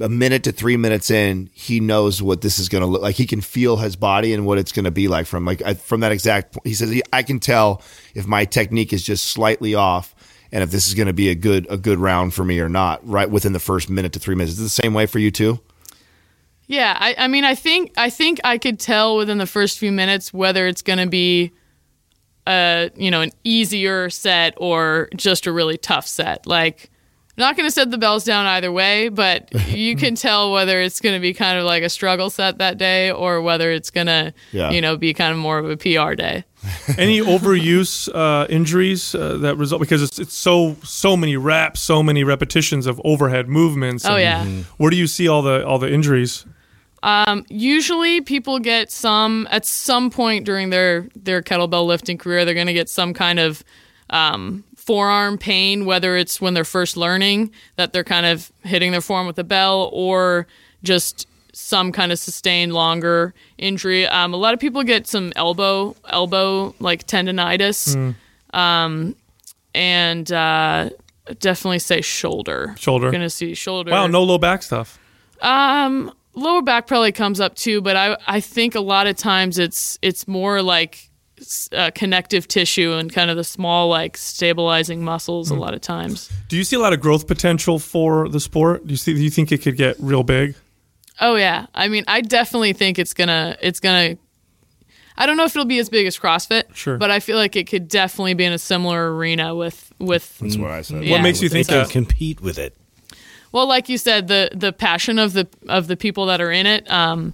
a minute to three minutes in, he knows what this is going to look like. He can feel his body and what it's going to be like from like from that exact point. He says, I can tell if my technique is just slightly off and if this is going to be a good a good round for me or not, right within the first minute to three minutes. Is it the same way for you too? Yeah, I, I mean, I think I think I could tell within the first few minutes whether it's going to be a, you know, an easier set or just a really tough set. Like, I'm not going to set the bells down either way, but you can tell whether it's going to be kind of like a struggle set that day or whether it's going to, yeah. you know, be kind of more of a P R day. Any overuse uh, injuries uh, that result, because it's it's so so many reps, so many repetitions of overhead movements. Oh yeah. Where do you see all the all the injuries? Um, usually people get some at some point during their their kettlebell lifting career. They're going to get some kind of um, forearm pain, whether it's when they're first learning that they're kind of hitting their forearm with a bell, or just some kind of sustained longer injury. Um, a lot of people get some elbow, elbow like tendinitis. Mm. Um, and uh, definitely say shoulder. Shoulder. You're going to see shoulder. Wow, no low back stuff. Um, lower back probably comes up too, but I I think a lot of times it's it's more like uh, connective tissue and kind of the small like stabilizing muscles. Mm. A lot of times. Do you see a lot of growth potential for the sport? Do you see? Do you think it could get real big? Oh yeah, I mean, I definitely think it's gonna it's gonna. I don't know if it'll be as big as CrossFit, sure, but I feel like it could definitely be in a similar arena with with. That's what I said. Yeah. What makes you think they can compete with it? Well, like you said, the, the passion of the of the people that are in it, um,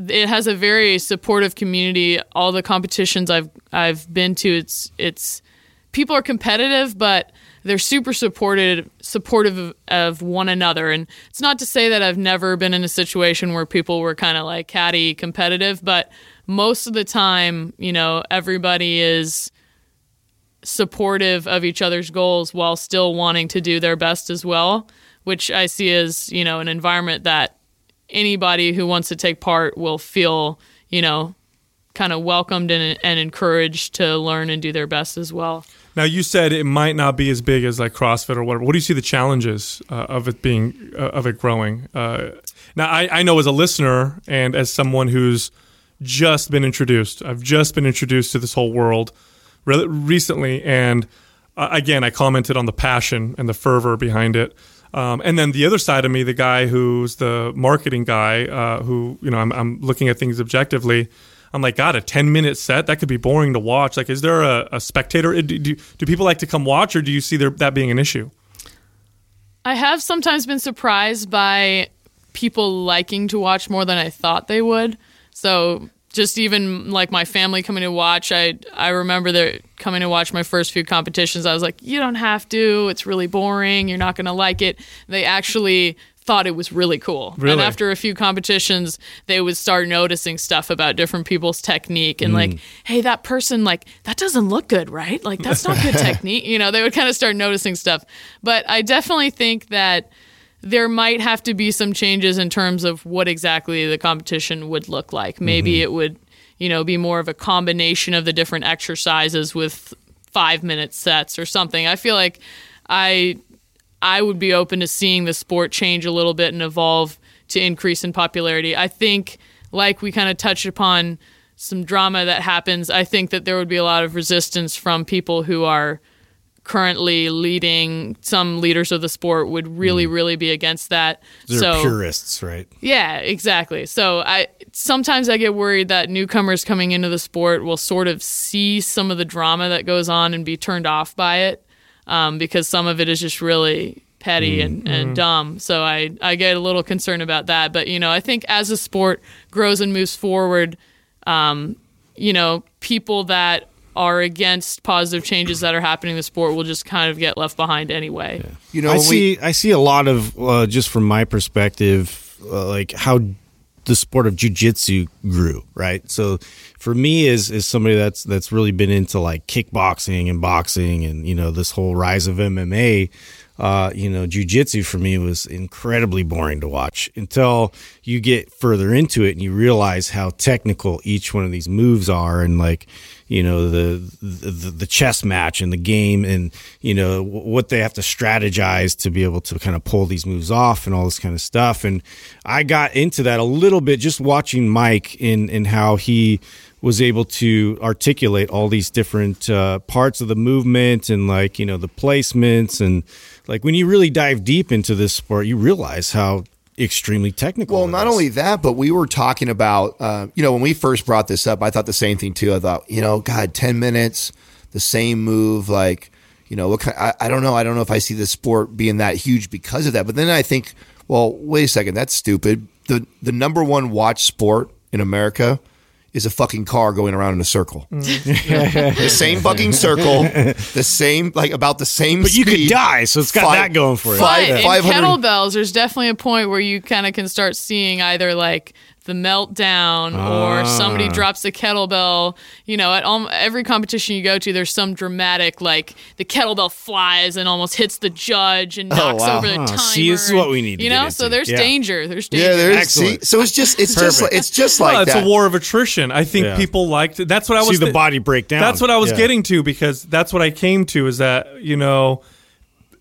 it has a very supportive community. All the competitions I've I've been to, it's it's people are competitive, but they're super supportive supportive of, of one another. And it's not to say that I've never been in a situation where people were kind of like catty competitive, but most of the time, you know, everybody is supportive of each other's goals while still wanting to do their best as well, which I see as, you know, an environment that anybody who wants to take part will feel, you know, kind of welcomed and, and encouraged to learn and do their best as well. Now, you said it might not be as big as like CrossFit or whatever. What do you see the challenges uh, of it being, uh, of it growing? Uh, now, I, I know as a listener and as someone who's just been introduced, I've just been introduced to this whole world re- recently. And uh, again, I commented on the passion and the fervor behind it. Um, and then the other side of me, the guy who's the marketing guy, uh, who, you know, I'm, I'm looking at things objectively. I'm like, God, a ten minute set, that could be boring to watch. Like, is there a, a spectator? Do, do, do people like to come watch, or do you see there, that being an issue? I have sometimes been surprised by people liking to watch more than I thought they would. So just even like my family coming to watch, I, I remember they're coming to watch my first few competitions. I was like, you don't have to. It's really boring. You're not going to like it. They actually thought it was really cool. Really? And after a few competitions, they would start noticing stuff about different people's technique and mm. like, hey, that person, like, that doesn't look good, right? Like, that's not good technique. You know, they would kind of start noticing stuff. But I definitely think that there might have to be some changes in terms of what exactly the competition would look like. Maybe mm-hmm. it would, you know, be more of a combination of the different exercises with five-minute sets or something. I feel like I I would be open to seeing the sport change a little bit and evolve to increase in popularity. I think, like we kind of touched upon some drama that happens, I think that there would be a lot of resistance from people who are currently leading. Some leaders of the sport would really, mm. really be against that. They're so, purists, right? Yeah, exactly. So I sometimes I get worried that newcomers coming into the sport will sort of see some of the drama that goes on and be turned off by it, um, because some of it is just really petty mm. and, and mm. dumb. So I, I get a little concerned about that. But, you know, I think as the sport grows and moves forward, um, you know, people that are against positive changes that are happening in the sport will just kind of get left behind anyway. Yeah. You know, I see, we, I see a lot of, uh, just from my perspective, uh, like how the sport of jiu-jitsu grew, right? So for me as, as somebody that's that's really been into like kickboxing and boxing and, you know, this whole rise of M M A, uh, you know, jiu-jitsu for me was incredibly boring to watch until you get further into it and you realize how technical each one of these moves are and like, you know, the, the the chess match and the game and, you know, what they have to strategize to be able to kind of pull these moves off and all this kind of stuff. And I got into that a little bit just watching Mike in, in how he was able to articulate all these different uh, parts of the movement and, like, you know, the placements. And, like, when you really dive deep into this sport, you realize how extremely technical. Well, not only that, but we were talking about, uh, you know, when we first brought this up, I thought the same thing too. I thought, you know, God, ten minutes, the same move, like, you know, what kind of, I, I don't know. I don't know if I see the sport being that huge because of that. But then I think, well, wait a second, that's stupid. The, the number one watched sport in America is a fucking car going around in a circle. The same fucking circle, the same, like about the same but speed. But you could die, so it's got five, that going for you. But in kettlebells, there's definitely a point where you kind of can start seeing either like the meltdown ah. or somebody drops the kettlebell. You know, at all, every competition you go to, there's some dramatic, like the kettlebell flies and almost hits the judge and knocks oh, wow. over the huh. timer. See, this is what we need to do. You know, so there's yeah. danger. There's danger. Yeah, there is. See, so it's just, it's just, like, it's just like no, that. It's a war of attrition. I think yeah. people liked it. That's what I was. See the th- body break down. That's what I was yeah. getting to, because that's what I came to, is that, you know,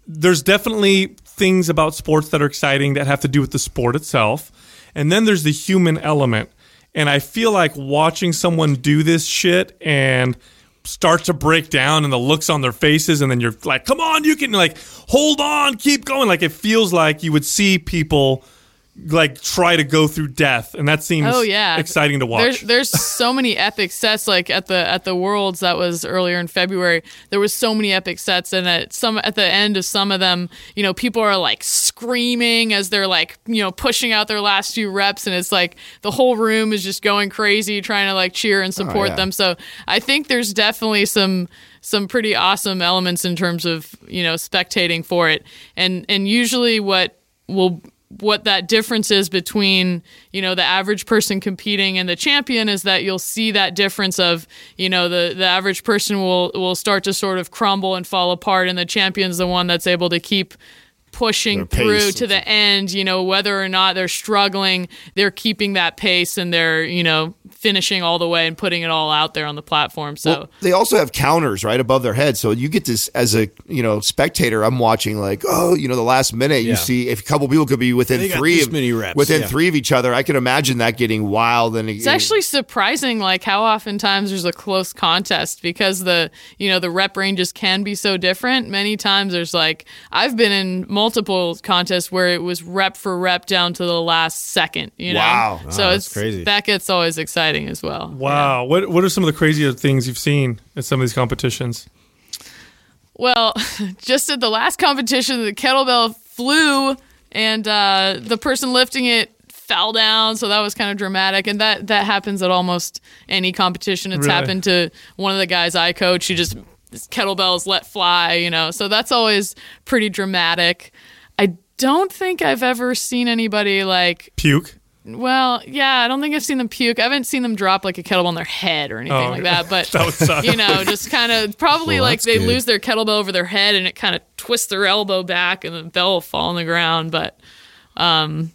there's definitely things about sports that are exciting that have to do with the sport itself. And then there's the human element. And I feel like watching someone do this shit and start to break down and the looks on their faces, and then you're like, come on, you can, like, hold on, keep going. Like, it feels like you would see people, like, try to go through death, and that seems oh, yeah. exciting to watch. There's, there's so many epic sets, like at the at the Worlds that was earlier in February. There was so many epic sets, and at some at the end of some of them, you know, people are like screaming as they're like, you know, pushing out their last few reps, and it's like the whole room is just going crazy trying to like cheer and support oh, yeah. them. So I think there's definitely some some pretty awesome elements in terms of, you know, spectating for it, and and usually what will what that difference is between, you know, the average person competing and the champion is that you'll see that difference of, you know, the, the average person will, will start to sort of crumble and fall apart, and the champion's the one that's able to keep pushing through to the end, you know, whether or not they're struggling, they're keeping that pace and they're, you know, finishing all the way and putting it all out there on the platform. So well, they also have counters right above their head. So you get this as a, you know, spectator, I'm watching like, oh, you know, the last minute yeah. you see if a couple people could be within three of many reps. within yeah. three of each other. I can imagine that getting wild. And it's it, actually surprising, like how oftentimes there's a close contest because the, you know, the rep ranges can be so different. Many times there's like, I've been in multiple multiple contests where it was rep for rep down to the last second, you know? Wow. So oh, it's crazy. That gets always exciting as well. Wow. Yeah. What What are some of the craziest things you've seen at some of these competitions? Well, just at the last competition, the kettlebell flew and uh, the person lifting it fell down, so that was kind of dramatic, and that, that happens at almost any competition. It's really? happened to one of the guys I coach who just... This kettlebell's let fly, you know, so that's always pretty dramatic. I don't think I've ever seen anybody like puke. Well, yeah, I don't think I've seen them puke. I haven't seen them drop like a kettlebell on their head or anything oh, like that, but that you know, just kind of probably well, like they good. lose their kettlebell over their head and it kind of twists their elbow back and the bell will fall on the ground. But um,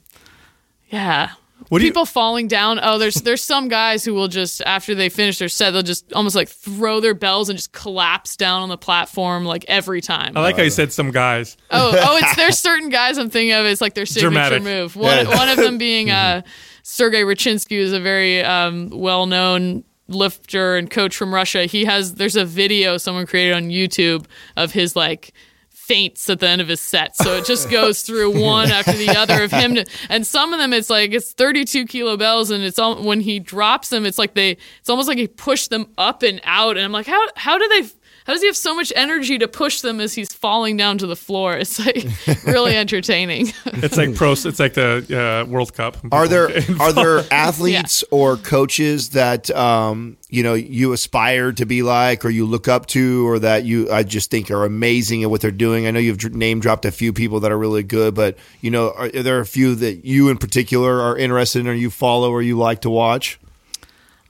yeah. What People you- falling down. Oh, there's there's some guys who will just, after they finish their set, they'll just almost like throw their bells and just collapse down on the platform like every time. I like uh, how you said some guys. Oh, oh, it's there's certain guys I'm thinking of. It's like their signature Dramatic. move. One, yeah. one of them being uh, Sergey Rachinsky, who's a very um, well-known lifter and coach from Russia. He has, there's a video someone created on YouTube of his like, faints at the end of his set, so it just goes through one after the other of him to, and some of them it's like it's thirty-two kilo bells and it's all when he drops them it's like they it's almost like he pushed them up and out, and I'm like, how how do they how does he have so much energy to push them as he's falling down to the floor? It's like really entertaining. It's like pro it's like the uh, World Cup. Are there are there athletes yeah. or coaches that um you know, you aspire to be like, or you look up to, or that you, I just think are amazing at what they're doing? I know you've name dropped a few people that are really good, but you know, are, are there a few that you in particular are interested in, or you follow, or you like to watch?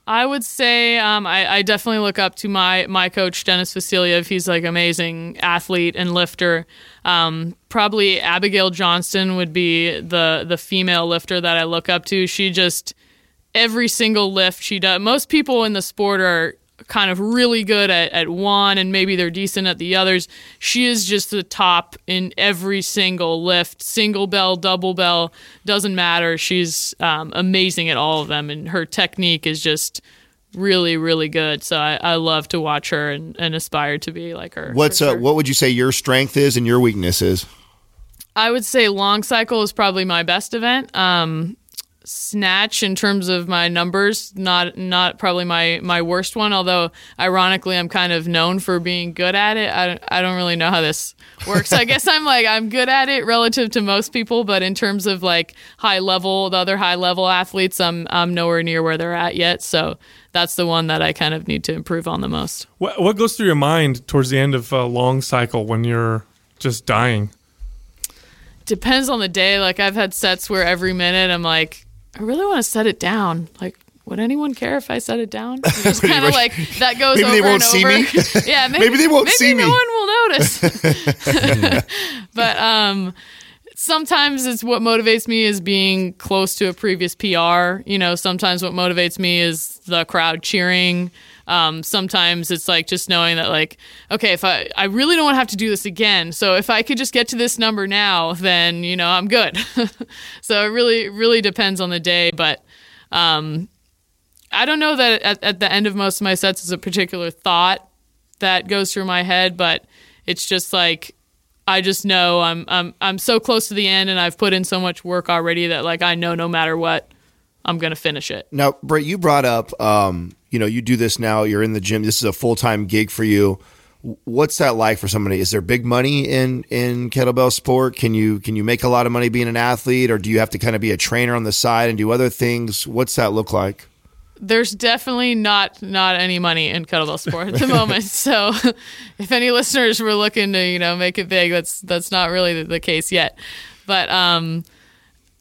I would say um, I, I definitely look up to my my coach, Denis Vasiliev. He's like amazing athlete and lifter. Um, probably Abigail Johnston would be the the female lifter that I look up to. She just, every single lift she does. Most people in the sport are kind of really good at, at one and maybe they're decent at the others. She is just the top in every single lift, single bell, double bell, doesn't matter. She's um, amazing at all of them, and her technique is just really, really good. So I, I love to watch her and, and aspire to be like her. What's uh, sure. What would you say your strength is and your weakness is? I would say long cycle is probably my best event. Um, Snatch in terms of my numbers, not not probably my, my worst one, although ironically I'm kind of known for being good at it. I don't, I don't really know how this works. I guess I'm like I'm good at it relative to most people, but in terms of like high level, the other high level athletes, I'm I'm nowhere near where they're at yet. So that's the one that I kind of need to improve on the most. What what goes through your mind towards the end of a long cycle when you're just dying? Depends on the day. Like I've had sets where every minute I'm like, I really want to set it down. Like, would anyone care if I set it down? It's just kind of like that goes maybe over they won't and over. See me. Yeah, maybe, maybe they won't maybe see no me. Maybe no one will notice. But um, sometimes it's what motivates me is being close to a previous P R. You know, sometimes what motivates me is the crowd cheering. Um, sometimes it's like just knowing that, like, okay, if I, I really don't want to have to do this again. So if I could just get to this number now, then, you know, I'm good. So it really, really depends on the day. But um, I don't know that at, at the end of most of my sets is a particular thought that goes through my head, but it's just like, I just know I'm, I'm, I'm so close to the end and I've put in so much work already that, like, I know no matter what, I'm going to finish it. Now, Britt, you brought up, um, you know, you do this now, you're in the gym. This is a full-time gig for you. What's that like for somebody? Is there big money in, in kettlebell sport? Can you, can you make a lot of money being an athlete, or do you have to kind of be a trainer on the side and do other things? What's that look like? There's definitely not, not any money in kettlebell sport at the moment. So if any listeners were looking to, you know, make it big, that's, that's not really the case yet. But, um,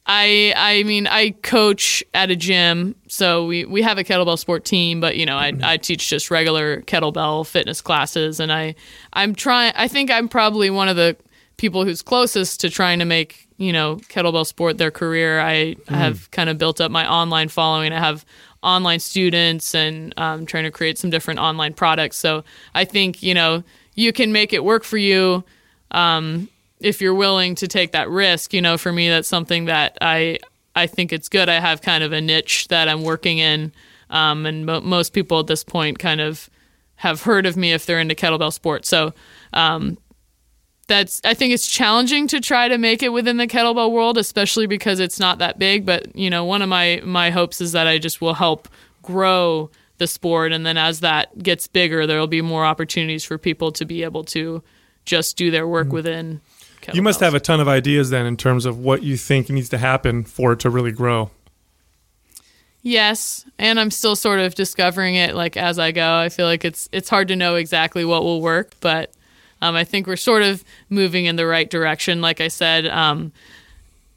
I I mean, I coach at a gym, so we, we have a kettlebell sport team, but, you know, I I teach just regular kettlebell fitness classes, and I, I'm trying, I think I'm probably one of the people who's closest to trying to make, you know, kettlebell sport their career. I mm. have kind of built up my online following. I have online students, and I'm um, trying to create some different online products. So I think, you know, you can make it work for you, um, if you're willing to take that risk. You know, for me, that's something that I I think it's good. I have kind of a niche that I'm working in, um, and mo- most people at this point kind of have heard of me if they're into kettlebell sports. So um, that's I think it's challenging to try to make it within the kettlebell world, especially because it's not that big. But, you know, one of my, my hopes is that I just will help grow the sport, and then as that gets bigger, there will be more opportunities for people to be able to just do their work mm-hmm. within. You must have a ton of ideas then in terms of what you think needs to happen for it to really grow. Yes, and I'm still sort of discovering it, like, as I go. I feel like it's it's hard to know exactly what will work, but um, I think we're sort of moving in the right direction. Like I said, um,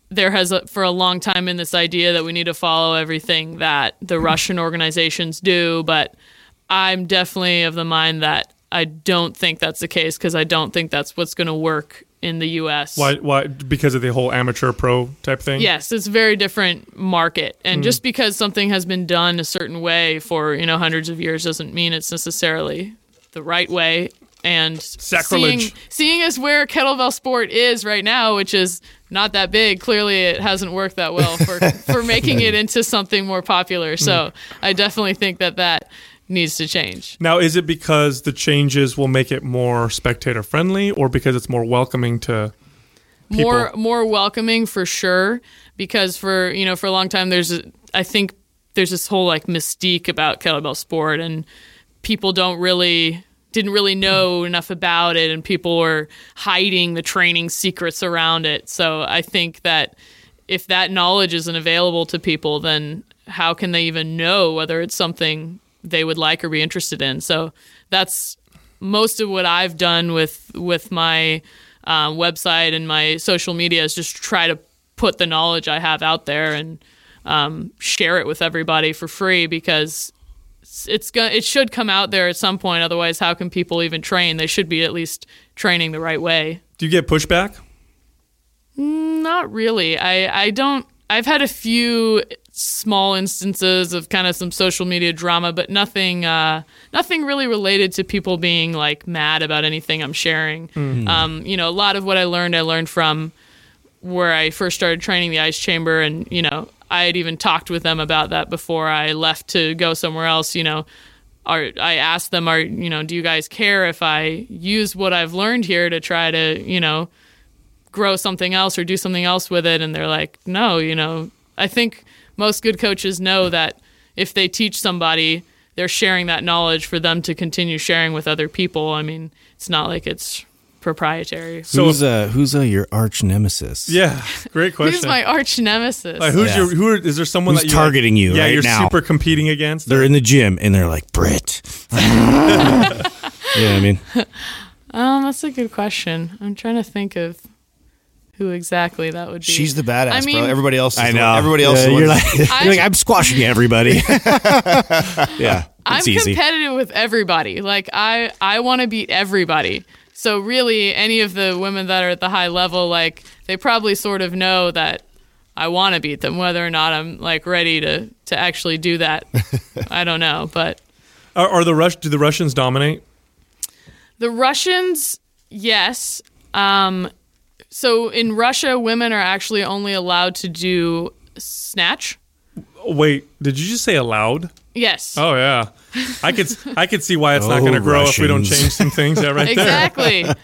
there has a, for a long time been this idea that we need to follow everything that the Russian organizations do, but I'm definitely of the mind that I don't think that's the case, because I don't think that's what's going to work in the U S. Why? Why? Because of the whole amateur pro type thing? Yes, it's a very different market. And mm-hmm. just because something has been done a certain way for, you know, hundreds of years doesn't mean it's necessarily the right way. And sacrilege. Seeing, seeing as where kettlebell sport is right now, which is not that big, clearly it hasn't worked that well for, for making it into something more popular. So mm. I definitely think that that needs to change. Now, is it because the changes will make it more spectator friendly, or because it's more welcoming to people? More more welcoming for sure, because for, you know, for a long time there's a, I think there's this whole, like, mystique about kettlebell sport, and people don't really didn't really know enough about it, and people were hiding the training secrets around it. So I think that if that knowledge isn't available to people, then how can they even know whether it's something they would like or be interested in? So that's most of what I've done with with my uh, website and my social media, is just try to put the knowledge I have out there and um, share it with everybody for free, because it's, it's go- it should come out there at some point. Otherwise, how can people even train? They should be at least training the right way. Do you get pushback? Not really. I, I don't. I've had a few small instances of kind of some social media drama, but nothing uh, nothing really related to people being, like, mad about anything I'm sharing. Mm-hmm. Um, you know, a lot of what I learned, I learned from where I first started training, the Ice Chamber, and, you know, I had even talked with them about that before I left to go somewhere else. You know, are, I asked them, "Are you know, do you guys care if I use what I've learned here to try to, you know, grow something else or do something else with it?" And they're like, "No, you know." I think most good coaches know that if they teach somebody, they're sharing that knowledge for them to continue sharing with other people. I mean, it's not like it's proprietary. So who's uh, who's uh, your arch nemesis? Yeah, great question. Who's my arch nemesis? Like, who's yeah. your who? Are, is there someone who's that you're targeting you? Yeah, right you're now. Super competing against. They're in the gym and they're like, "Britt." Yeah, I mean, um, that's a good question. I'm trying to think of Who exactly that would be. She's the badass, I mean, bro. Everybody else is I know. One. Everybody else yeah, is you're, like, I, you're like, I'm squashing everybody. Yeah, I'm easy. competitive with everybody. Like, I, I want to beat everybody. So really, any of the women that are at the high level, like, they probably sort of know that I want to beat them, whether or not I'm, like, ready to, to actually do that. I don't know, but... Are, are the Rus- do the Russians dominate? The Russians, yes. Um... So in Russia, women are actually only allowed to do snatch. Wait, did you just say allowed? Yes. Oh yeah, I could I could see why it's oh, not going to grow Russians. If we don't change some things. Yeah, right exactly. There.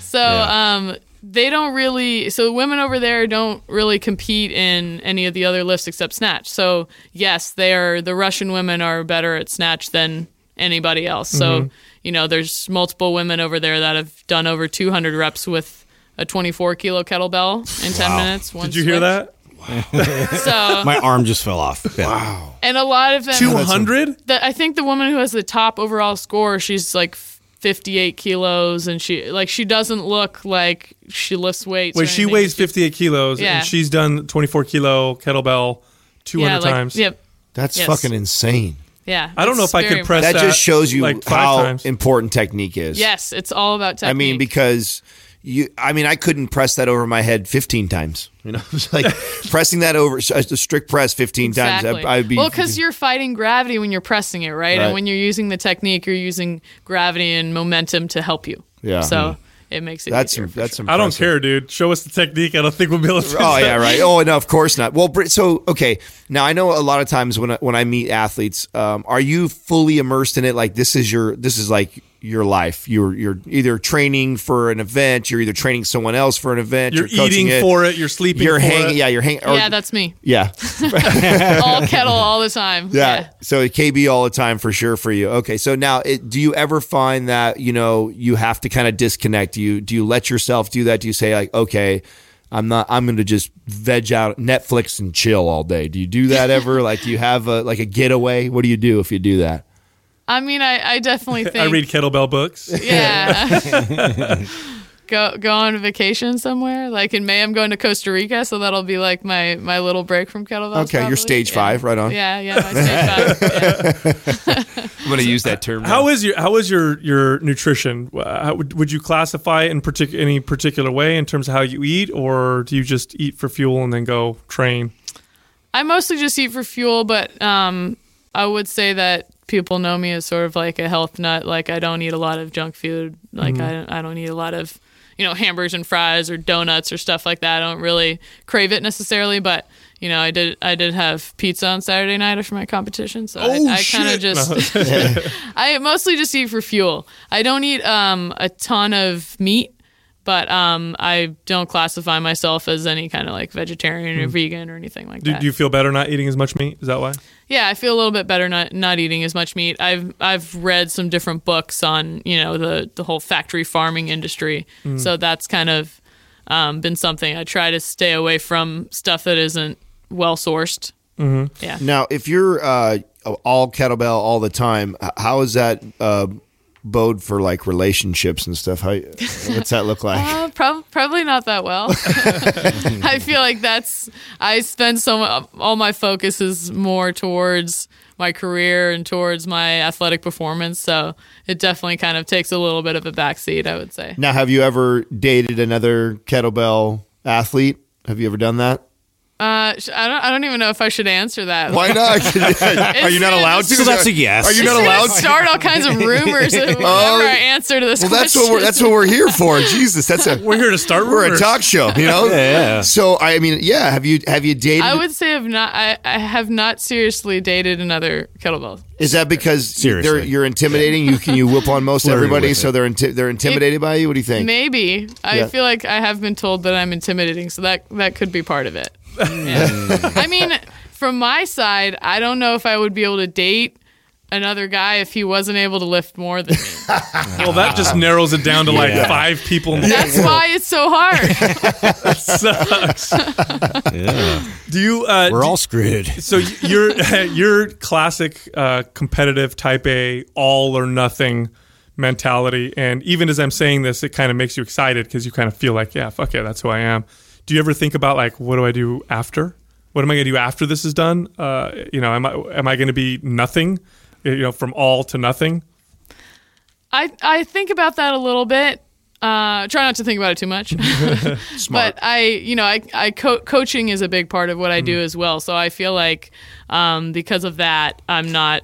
So yeah. um, they don't really. So women over there don't really compete in any of the other lifts except snatch. So yes, they are. The Russian women are better at snatch than anybody else. So mm-hmm. you know, there's multiple women over there that have done over two hundred reps with a twenty-four kilo kettlebell in ten wow. minutes. One Did you switch. Hear that? Wow. So my arm just fell off. Yeah. Wow. And a lot of them. two hundred? The, I think the woman who has the top overall score, she's like fifty-eight kilos, and she like she doesn't look like she lifts weights. Wait, she weighs fifty-eight kilos, yeah. and she's done twenty-four kilo kettlebell two hundred yeah, like, times. Yep. That's yes. fucking insane. Yeah. I don't know if I could press that. That just shows you like how times. important technique is. Yes, it's all about technique. I mean, because... You, I mean, I couldn't press that over my head fifteen times. You know, it's like pressing that over a strict press fifteen exactly. times. I, I'd be well because you're fighting gravity when you're pressing it, right? right? And when you're using the technique, you're using gravity and momentum to help you. Yeah. So mm. it makes it. That's easier, that's. Sure. I don't care, dude. Show us the technique. I don't think we'll be able to. Oh yeah, right. Oh no, of course not. Well, so okay. Now I know a lot of times when I, when I meet athletes, um, are you fully immersed in it? Like this is your this is like. Your life. You're you're either training for an event. You're either training someone else for an event. You're, you're eating it, for it. You're sleeping. You're hanging. Yeah, you're hanging. Yeah, that's me. Yeah, all kettle all the time. Yeah. yeah. So K B all the time for sure for you. Okay. So now, it, do you ever find that you know you have to kind of disconnect? Do you do you let yourself do that? Do you say like, okay, I'm not. I'm going to just veg out, Netflix and chill all day. Do you do that ever? Like, do you have a like a getaway? What do you do if you do that? I mean, I, I definitely think... I read kettlebell books. Yeah. go go on vacation somewhere. Like in May, I'm going to Costa Rica, so that'll be like my, my little break from kettlebells. Okay, probably. You're stage yeah. five, right on. Yeah, yeah, my stage five. Yeah. I'm going to use that term. Now. How is your How is your, your nutrition? How, would, would you classify it in partic- any particular way in terms of how you eat, or do you just eat for fuel and then go train? I mostly just eat for fuel, but um, I would say that people know me as sort of like a health nut. Like I don't eat a lot of junk food. Like mm-hmm. I don't, I don't eat a lot of, you know, hamburgers and fries or donuts or stuff like that. I don't really crave it necessarily, but you know, I did I did have pizza on Saturday night after my competition, so oh, I, I kind of just no. I mostly just eat for fuel. I don't eat um, a ton of meat, but um, I don't classify myself as any kind of like vegetarian mm. or vegan or anything like do, that. Do you feel better not eating as much meat? Is that why? Yeah, I feel a little bit better not, not eating as much meat. I've I've read some different books on, you know, the, the whole factory farming industry. Mm. So that's kind of um, been something. I try to stay away from stuff that isn't well-sourced. Mm-hmm. Yeah. Now, if you're uh, all kettlebell all the time, how is that... Uh, bode for like relationships and stuff? How what's that look like? uh, prob- probably not that well. I feel like that's I spend so much, all my focus is more towards my career and towards my athletic performance, so it definitely kind of takes a little bit of a backseat, I would say. Now, have you ever dated another kettlebell athlete? Have you ever done that? Uh, I don't. I don't even know if I should answer that. Why not? Are you not allowed to? So that's a yes. Are you not allowed to start all kinds of rumors whenever uh, I answer to this? Well, question. that's what we're that's what we're here for. Jesus, that's a we're here to start. Rumors. We're a talk show, you know. Yeah, yeah. So I mean, yeah. Have you have you dated? I would say I've not. I, I have not seriously dated another kettlebell. Is that because you're intimidating? You can you whip on most everybody, so they're inti- they're intimidated it, by you. What do you think? Maybe I yeah. feel like I have been told that I'm intimidating, so that that could be part of it. Yeah. I mean, from my side, I don't know if I would be able to date another guy if he wasn't able to lift more than me. Well, that just narrows it down to like yeah. five people. In the That's world. Why it's so hard. That sucks. Yeah. Do you? Uh, We're do, all screwed. So you're your classic uh, competitive type A, all or nothing mentality, and even as I'm saying this, it kind of makes you excited because you kind of feel like, yeah, fuck yeah, that's who I am. do you ever think about like, what do I do after? What am I going to do after this is done? Uh, you know, am I am I going to be nothing? You know, from all to nothing. I I think about that a little bit. Uh, try not to think about it too much. Smart. But I, you know, I, I co- coaching is a big part of what I mm-hmm. do as well. So I feel like um, because of that, I'm not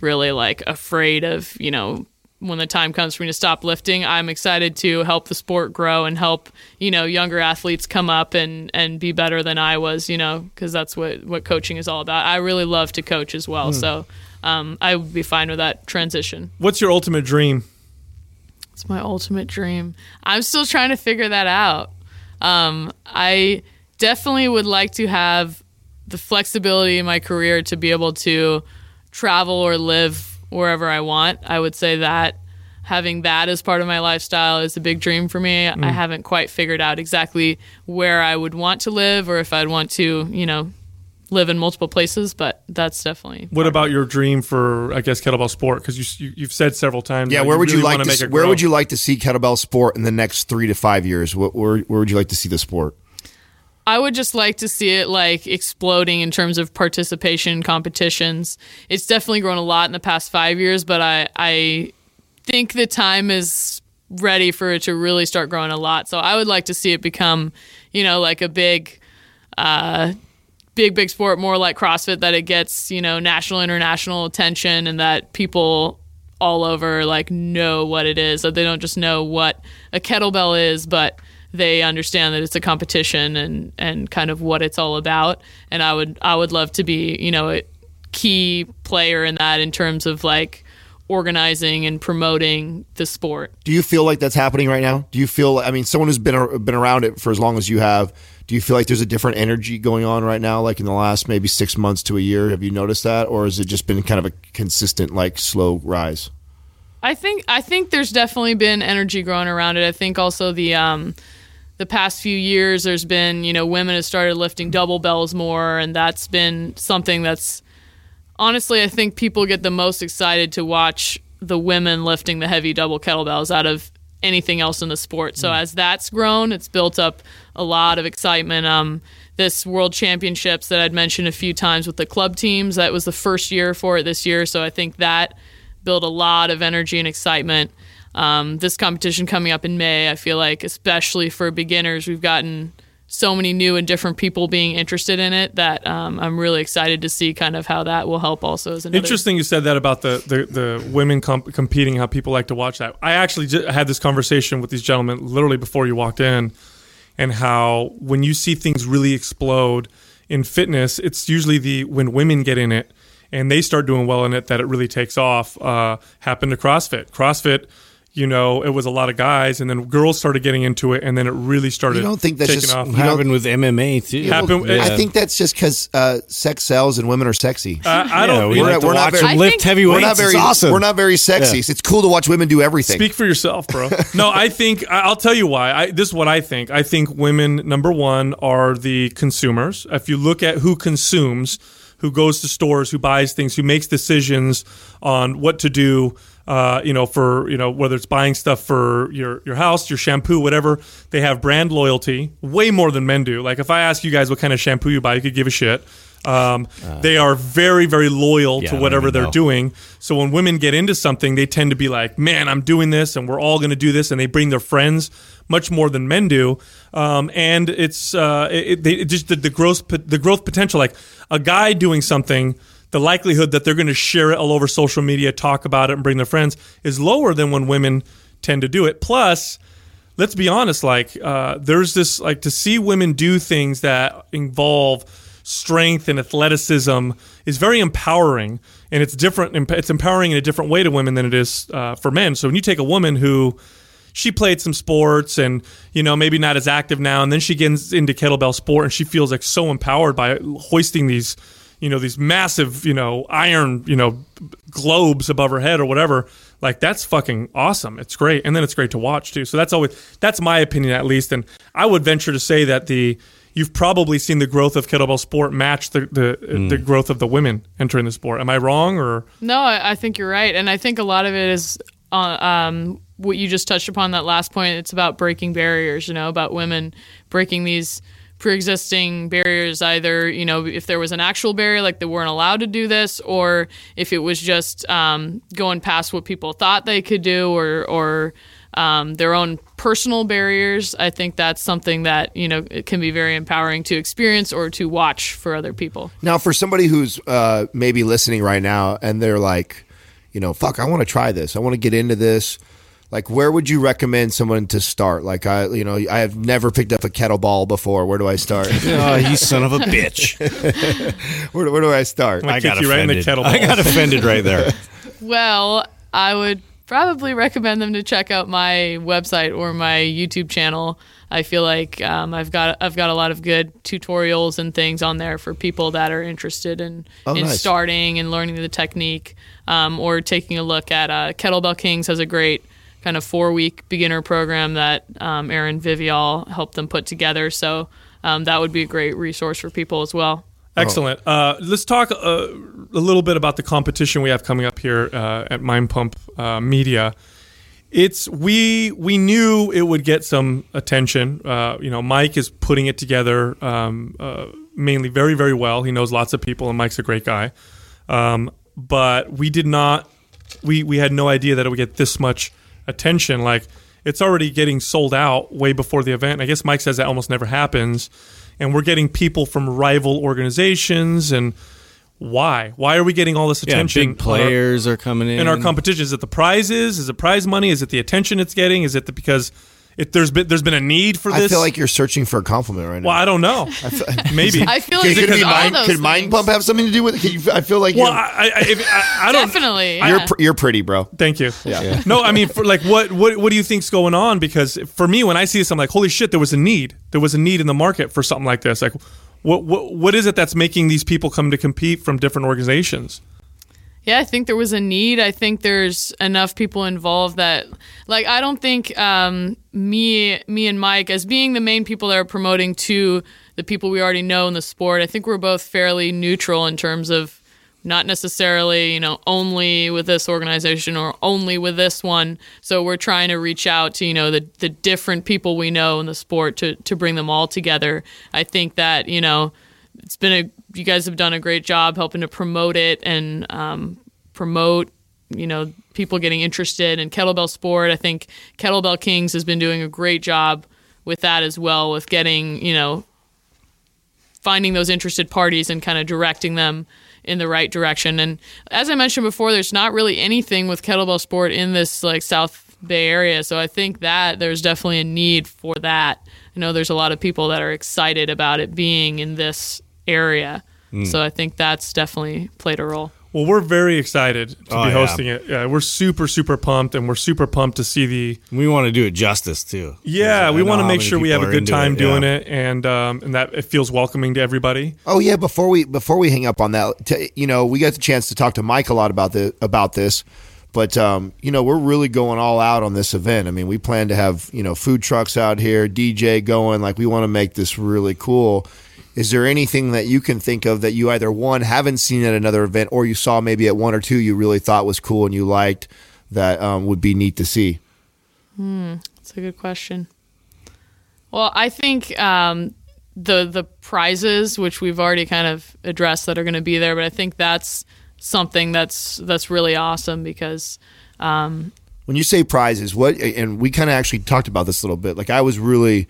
really like afraid of, you know, when the time comes for me to stop lifting, I'm excited to help the sport grow and help, you know, younger athletes come up and, and be better than I was, you know, because that's what, what coaching is all about. I really love to coach as well. Mm. So um, I would be fine with that transition. What's your ultimate dream? It's my ultimate dream. I'm still trying to figure that out. Um, I definitely would like to have the flexibility in my career to be able to travel or live wherever I want. I would say that having that as part of my lifestyle is a big dream for me. Mm. I haven't quite figured out exactly where I would want to live or if I'd want to, you know, live in multiple places, but that's definitely... What about your dream for, I guess, kettlebell sport? Because you, you, you've said several times... Yeah, where would you like to where would you like to see kettlebell sport in the next three to five years? Where, where, where would you like to see the sport? I would just like to see it like exploding in terms of participation in competitions. It's definitely grown a lot in the past five years, but I, I think the time is ready for it to really start growing a lot. So I would like to see it become, you know, like a big, uh, big, big sport, more like CrossFit, that it gets, you know, national, international attention and that people all over like know what it is. So they don't just know what a kettlebell is, but they understand that it's a competition and, and kind of what it's all about. And I would I would love to be, you know, a key player in that in terms of like organizing and promoting the sport. Do you feel like that's happening right now? Do you feel, I mean, someone who's been been around it for as long as you have, do you feel like there's a different energy going on right now, like in the last maybe six months to a year? Have you noticed that? Or has it just been kind of a consistent, like, slow rise? I think I think there's definitely been energy growing around it. I think also the um, the past few years there's been, you know, women have started lifting double bells more, and that's been something that's honestly, I think people get the most excited to watch the women lifting the heavy double kettlebells out of anything else in the sport. So mm. as that's grown, it's built up a lot of excitement. Um, this World Championships that I'd mentioned a few times with the club teams, that was the first year for it this year. So I think that build a lot of energy and excitement. Um, this competition coming up in May, I feel like, especially for beginners, we've gotten so many new and different people being interested in it that um, I'm really excited to see kind of how that will help also. As another- Interesting you said that about the, the, the women comp- competing, how people like to watch that. I actually just had this conversation with these gentlemen literally before you walked in, and how when you see things really explode in fitness, it's usually the when women get in it, and they start doing well in it, that it really takes off. Uh, happened to CrossFit. CrossFit, you know, it was a lot of guys, and then girls started getting into it, and then it really started taking off. You don't think that's just off. Happened with M M A, too. Happened, yeah. I think that's just because uh, sex sells and women are sexy. Uh, I don't yeah, we we're, like we're not very, them lift heavy weights. We're not very, it's awesome. We're not very sexy. Yeah. So it's cool to watch women do everything. Speak for yourself, bro. No, I think, I'll tell you why. I, this is what I think. I think women, number one, are the consumers. If you look at who consumes, who goes to stores, who buys things, who makes decisions on what to do, uh, you know, for, you know, whether it's buying stuff for your, your house, your shampoo, whatever. They have brand loyalty way more than men do. Like if I ask you guys what kind of shampoo you buy, you could give a shit. Um, uh, they are very, very loyal yeah, to whatever they're know. doing. So when women get into something, they tend to be like, man, I'm doing this and we're all going to do this. And they bring their friends much more than men do. Um, and it's uh, it, they, it just the, the, growth, the growth potential, like a guy doing something, the likelihood that they're going to share it all over social media, talk about it and bring their friends is lower than when women tend to do it. Plus, let's be honest, like uh, there's this like to see women do things that involve strength and athleticism is very empowering, and it's different. It's empowering in a different way to women than it is uh, for men. So when you take a woman who she played some sports and, you know, maybe not as active now, and then she gets into kettlebell sport and she feels like so empowered by hoisting these, you know, these massive, you know, iron, you know, globes above her head or whatever. Like that's fucking awesome. It's great, and then it's great to watch too. So that's always that's my opinion at least, and I would venture to say that the you've probably seen the growth of kettlebell sport match the the, mm. the growth of the women entering the sport. Am I wrong? Or no, I, I think you're right. And I think a lot of it is uh, um, what you just touched upon, that last point. It's about breaking barriers, you know, about women breaking these pre-existing barriers, either, you know, if there was an actual barrier, like they weren't allowed to do this, or if it was just um, going past what people thought they could do, or or um, their own personal barriers. I think that's something that, you know, it can be very empowering to experience or to watch for other people. Now, for somebody who's uh, maybe listening right now and they're like, you know, fuck, I want to try this, I want to get into this. Like, where would you recommend someone to start? Like, I, you know, I have never picked up a kettlebell before. Where do I start? Oh, you son of a bitch. where, where do I start? I, I got you offended. Right in the kettlebell. I got offended right there. Well, I would probably recommend them to check out my website or my YouTube channel. I feel like um, I've got I've got a lot of good tutorials and things on there for people that are interested in, oh, in nice. starting and learning the technique, um, or taking a look at uh, Kettlebell Kings has a great kind of four-week beginner program that um, Aaron Vivial helped them put together. So um, that would be a great resource for people as well. Excellent. Uh, let's talk a, a little bit about the competition we have coming up here uh, at Mind Pump uh, Media. It's we we knew it would get some attention. Uh, you know, Mike is putting it together um, uh, mainly very, very well. He knows lots of people, and Mike's a great guy. Um, but we did not. We we had no idea that it would get this much attention. Like, it's already getting sold out way before the event. I guess Mike says that almost never happens, and we're getting people from rival organizations. And why why are we getting all this attention? Yeah, big players our, are coming in in our competition. Is it the prizes? Is it prize money? Is it the attention it's getting? Is it the, because If there's been there's been a need for this. I feel like you're searching for a compliment right now. Well, I don't know. I feel, maybe I feel like could, could, mind, could Mind Pump have something to do with it? You, I feel like well, you're, I, I, if, I, I don't definitely. You're yeah. pr- you're pretty, bro. Thank you. Yeah. yeah. No, I mean, for like what what what do you think's going on? Because for me, when I see this, I'm like, holy shit, there was a need. There was a need in the market for something like this. Like, what what what is it that's making these people come to compete from different organizations? Yeah, I think there was a need. I think there's enough people involved that, like, I don't think um, me me and Mike, as being the main people that are promoting to the people we already know in the sport, I think we're both fairly neutral in terms of not necessarily, you know, only with this organization or only with this one. So we're trying to reach out to, you know, the, the different people we know in the sport to, to bring them all together. I think that, you know, it's been a, you guys have done a great job helping to promote it and um, promote, you know, people getting interested in kettlebell sport. I think Kettlebell Kings has been doing a great job with that as well, with getting, you know, finding those interested parties and kind of directing them in the right direction. And as I mentioned before, there's not really anything with kettlebell sport in this like South Bay area. So I think that there's definitely a need for that. I know there's a lot of people that are excited about it being in this area. Mm. So I think that's definitely played a role. Well, we're very excited to oh, be hosting yeah. it. Yeah, we're super, super pumped, and we're super pumped to see the... We want to do it justice, too. Yeah, we want to make sure we have a good time it, doing yeah. it, and um, and that it feels welcoming to everybody. Oh, yeah, before we before we hang up on that, t- you know, we got the chance to talk to Mike a lot about, the, about this, but, um, you know, we're really going all out on this event. I mean, we plan to have, you know, food trucks out here, D J going. Like, we want to make this really cool. Is there anything that you can think of that you either, one, haven't seen at another event, or you saw maybe at one or two you really thought was cool and you liked that um, would be neat to see? Hmm, that's a good question. Well, I think um, the the prizes, which we've already kind of addressed, that are going to be there, but I think that's something that's that's really awesome because... Um, when you say prizes, what, and we kind of actually talked about this a little bit, like I was really...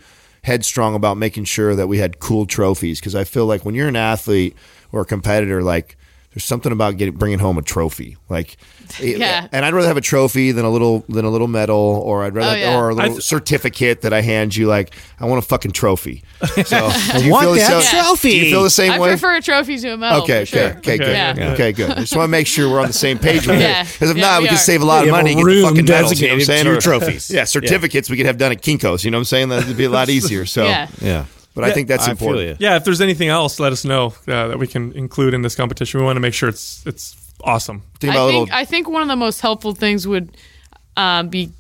headstrong about making sure that we had cool trophies, because I feel like when you're an athlete or a competitor, like there's something about getting bringing home a trophy, like yeah. And I'd rather have a trophy than a little than a little medal, or I'd rather oh, yeah. or a little th- certificate that I hand you. Like I want a fucking trophy. So do you want feel that so, trophy? Do you feel the same I way? I prefer a trophy to a medal. Okay, for okay, sure. okay, okay, good. Yeah. Yeah. Okay, good. I just want to make sure we're on the same page with yeah. it, because if yeah, not, we, we can save a lot yeah, of money and get the fucking medals. You know what I'm saying? Or trophies. Yeah, certificates yeah. we could have done at Kinko's. You know what I'm saying? That'd be a lot easier. So yeah. yeah. But yeah, I think that's important. Yeah, if there's anything else, let us know uh, that we can include in this competition. We want to make sure it's it's awesome. Think about I, think, little- I think one of the most helpful things would uh, be,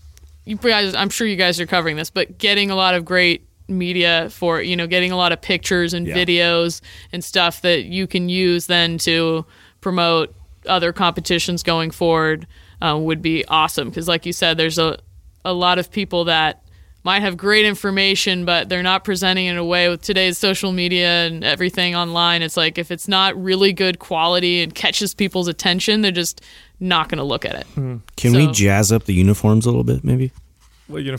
you guys, I'm sure you guys are covering this, but getting a lot of great media for, you know, getting a lot of pictures and yeah. videos and stuff that you can use then to promote other competitions going forward. uh, would be awesome. Because like you said, there's a, a lot of people that might have great information, but they're not presenting in a way with today's social media and everything online. It's like if it's not really good quality and catches people's attention, they're just not going to look at it. Hmm. Can so. we jazz up the uniforms a little bit, maybe?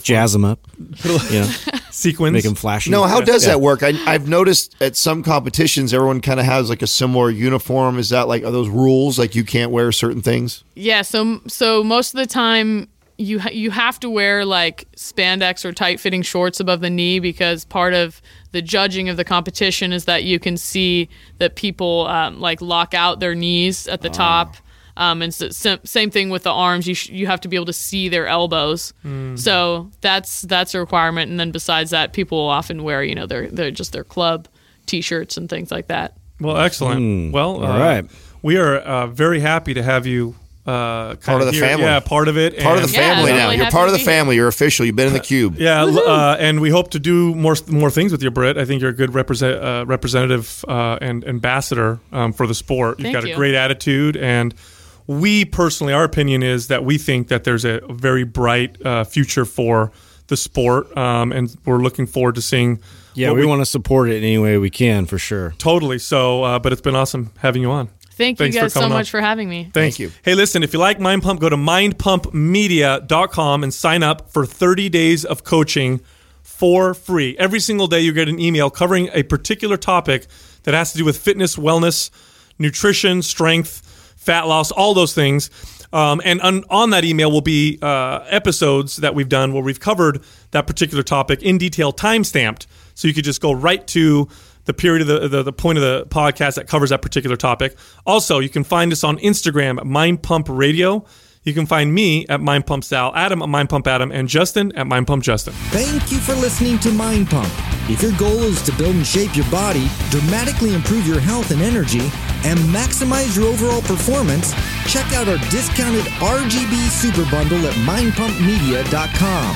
Jazz them up. You know, sequins. Make them flashy. No, how does yeah. that work? I, I've noticed at some competitions, everyone kind of has like a similar uniform. Is that like, are those rules? Like you can't wear certain things? Yeah. So, so most of the time you, ha- you have to wear like spandex or tight fitting shorts above the knee, because part of the judging of the competition is that you can see that people um, like lock out their knees at the oh. top. Um, and so, so, same thing with the arms. You sh- you have to be able to see their elbows. Mm. So that's that's a requirement. And then besides that, people will often wear, you know, their their just their club T-shirts and things like that. Well, excellent. Mm. Well, all uh, right. We are uh, very happy to have you. Uh, part of the here. family. Yeah, part of it. Part and of the family yeah, now. Really You're part of the family. Here. You're official. You've been in the cube. Yeah, uh, and we hope to do more more things with you, Britt. I think you're a good represent, uh, representative uh, and ambassador um, for the sport. You've Thank got you. a great attitude, and we personally, our opinion is that we think that there's a very bright uh, future for the sport, um, and we're looking forward to seeing. Yeah, we, we want to support it in any way we can, for sure. Totally. So, uh, but it's been awesome having you on. Thank Thanks you guys so much on. for having me. Thank, Thank you. Hey, listen, if you like Mind Pump, go to mind pump media dot com and sign up for thirty days of coaching for free. Every single day you get an email covering a particular topic that has to do with fitness, wellness, nutrition, strength, fat loss, all those things. Um, and on, on that email will be uh, episodes that we've done where we've covered that particular topic in detail, time-stamped. So you could just go right to the period of the, the the point of the podcast that covers that particular topic. Also, you can find us on Instagram at Mind Pump Radio. You can find me at Mind Pump Sal, Adam at Mind Pump Adam, and Justin at Mind Pump Justin. Thank you for listening to Mind Pump. If your goal is to build and shape your body, dramatically improve your health and energy, and maximize your overall performance, check out our discounted R G B Super Bundle at mind pump media dot com.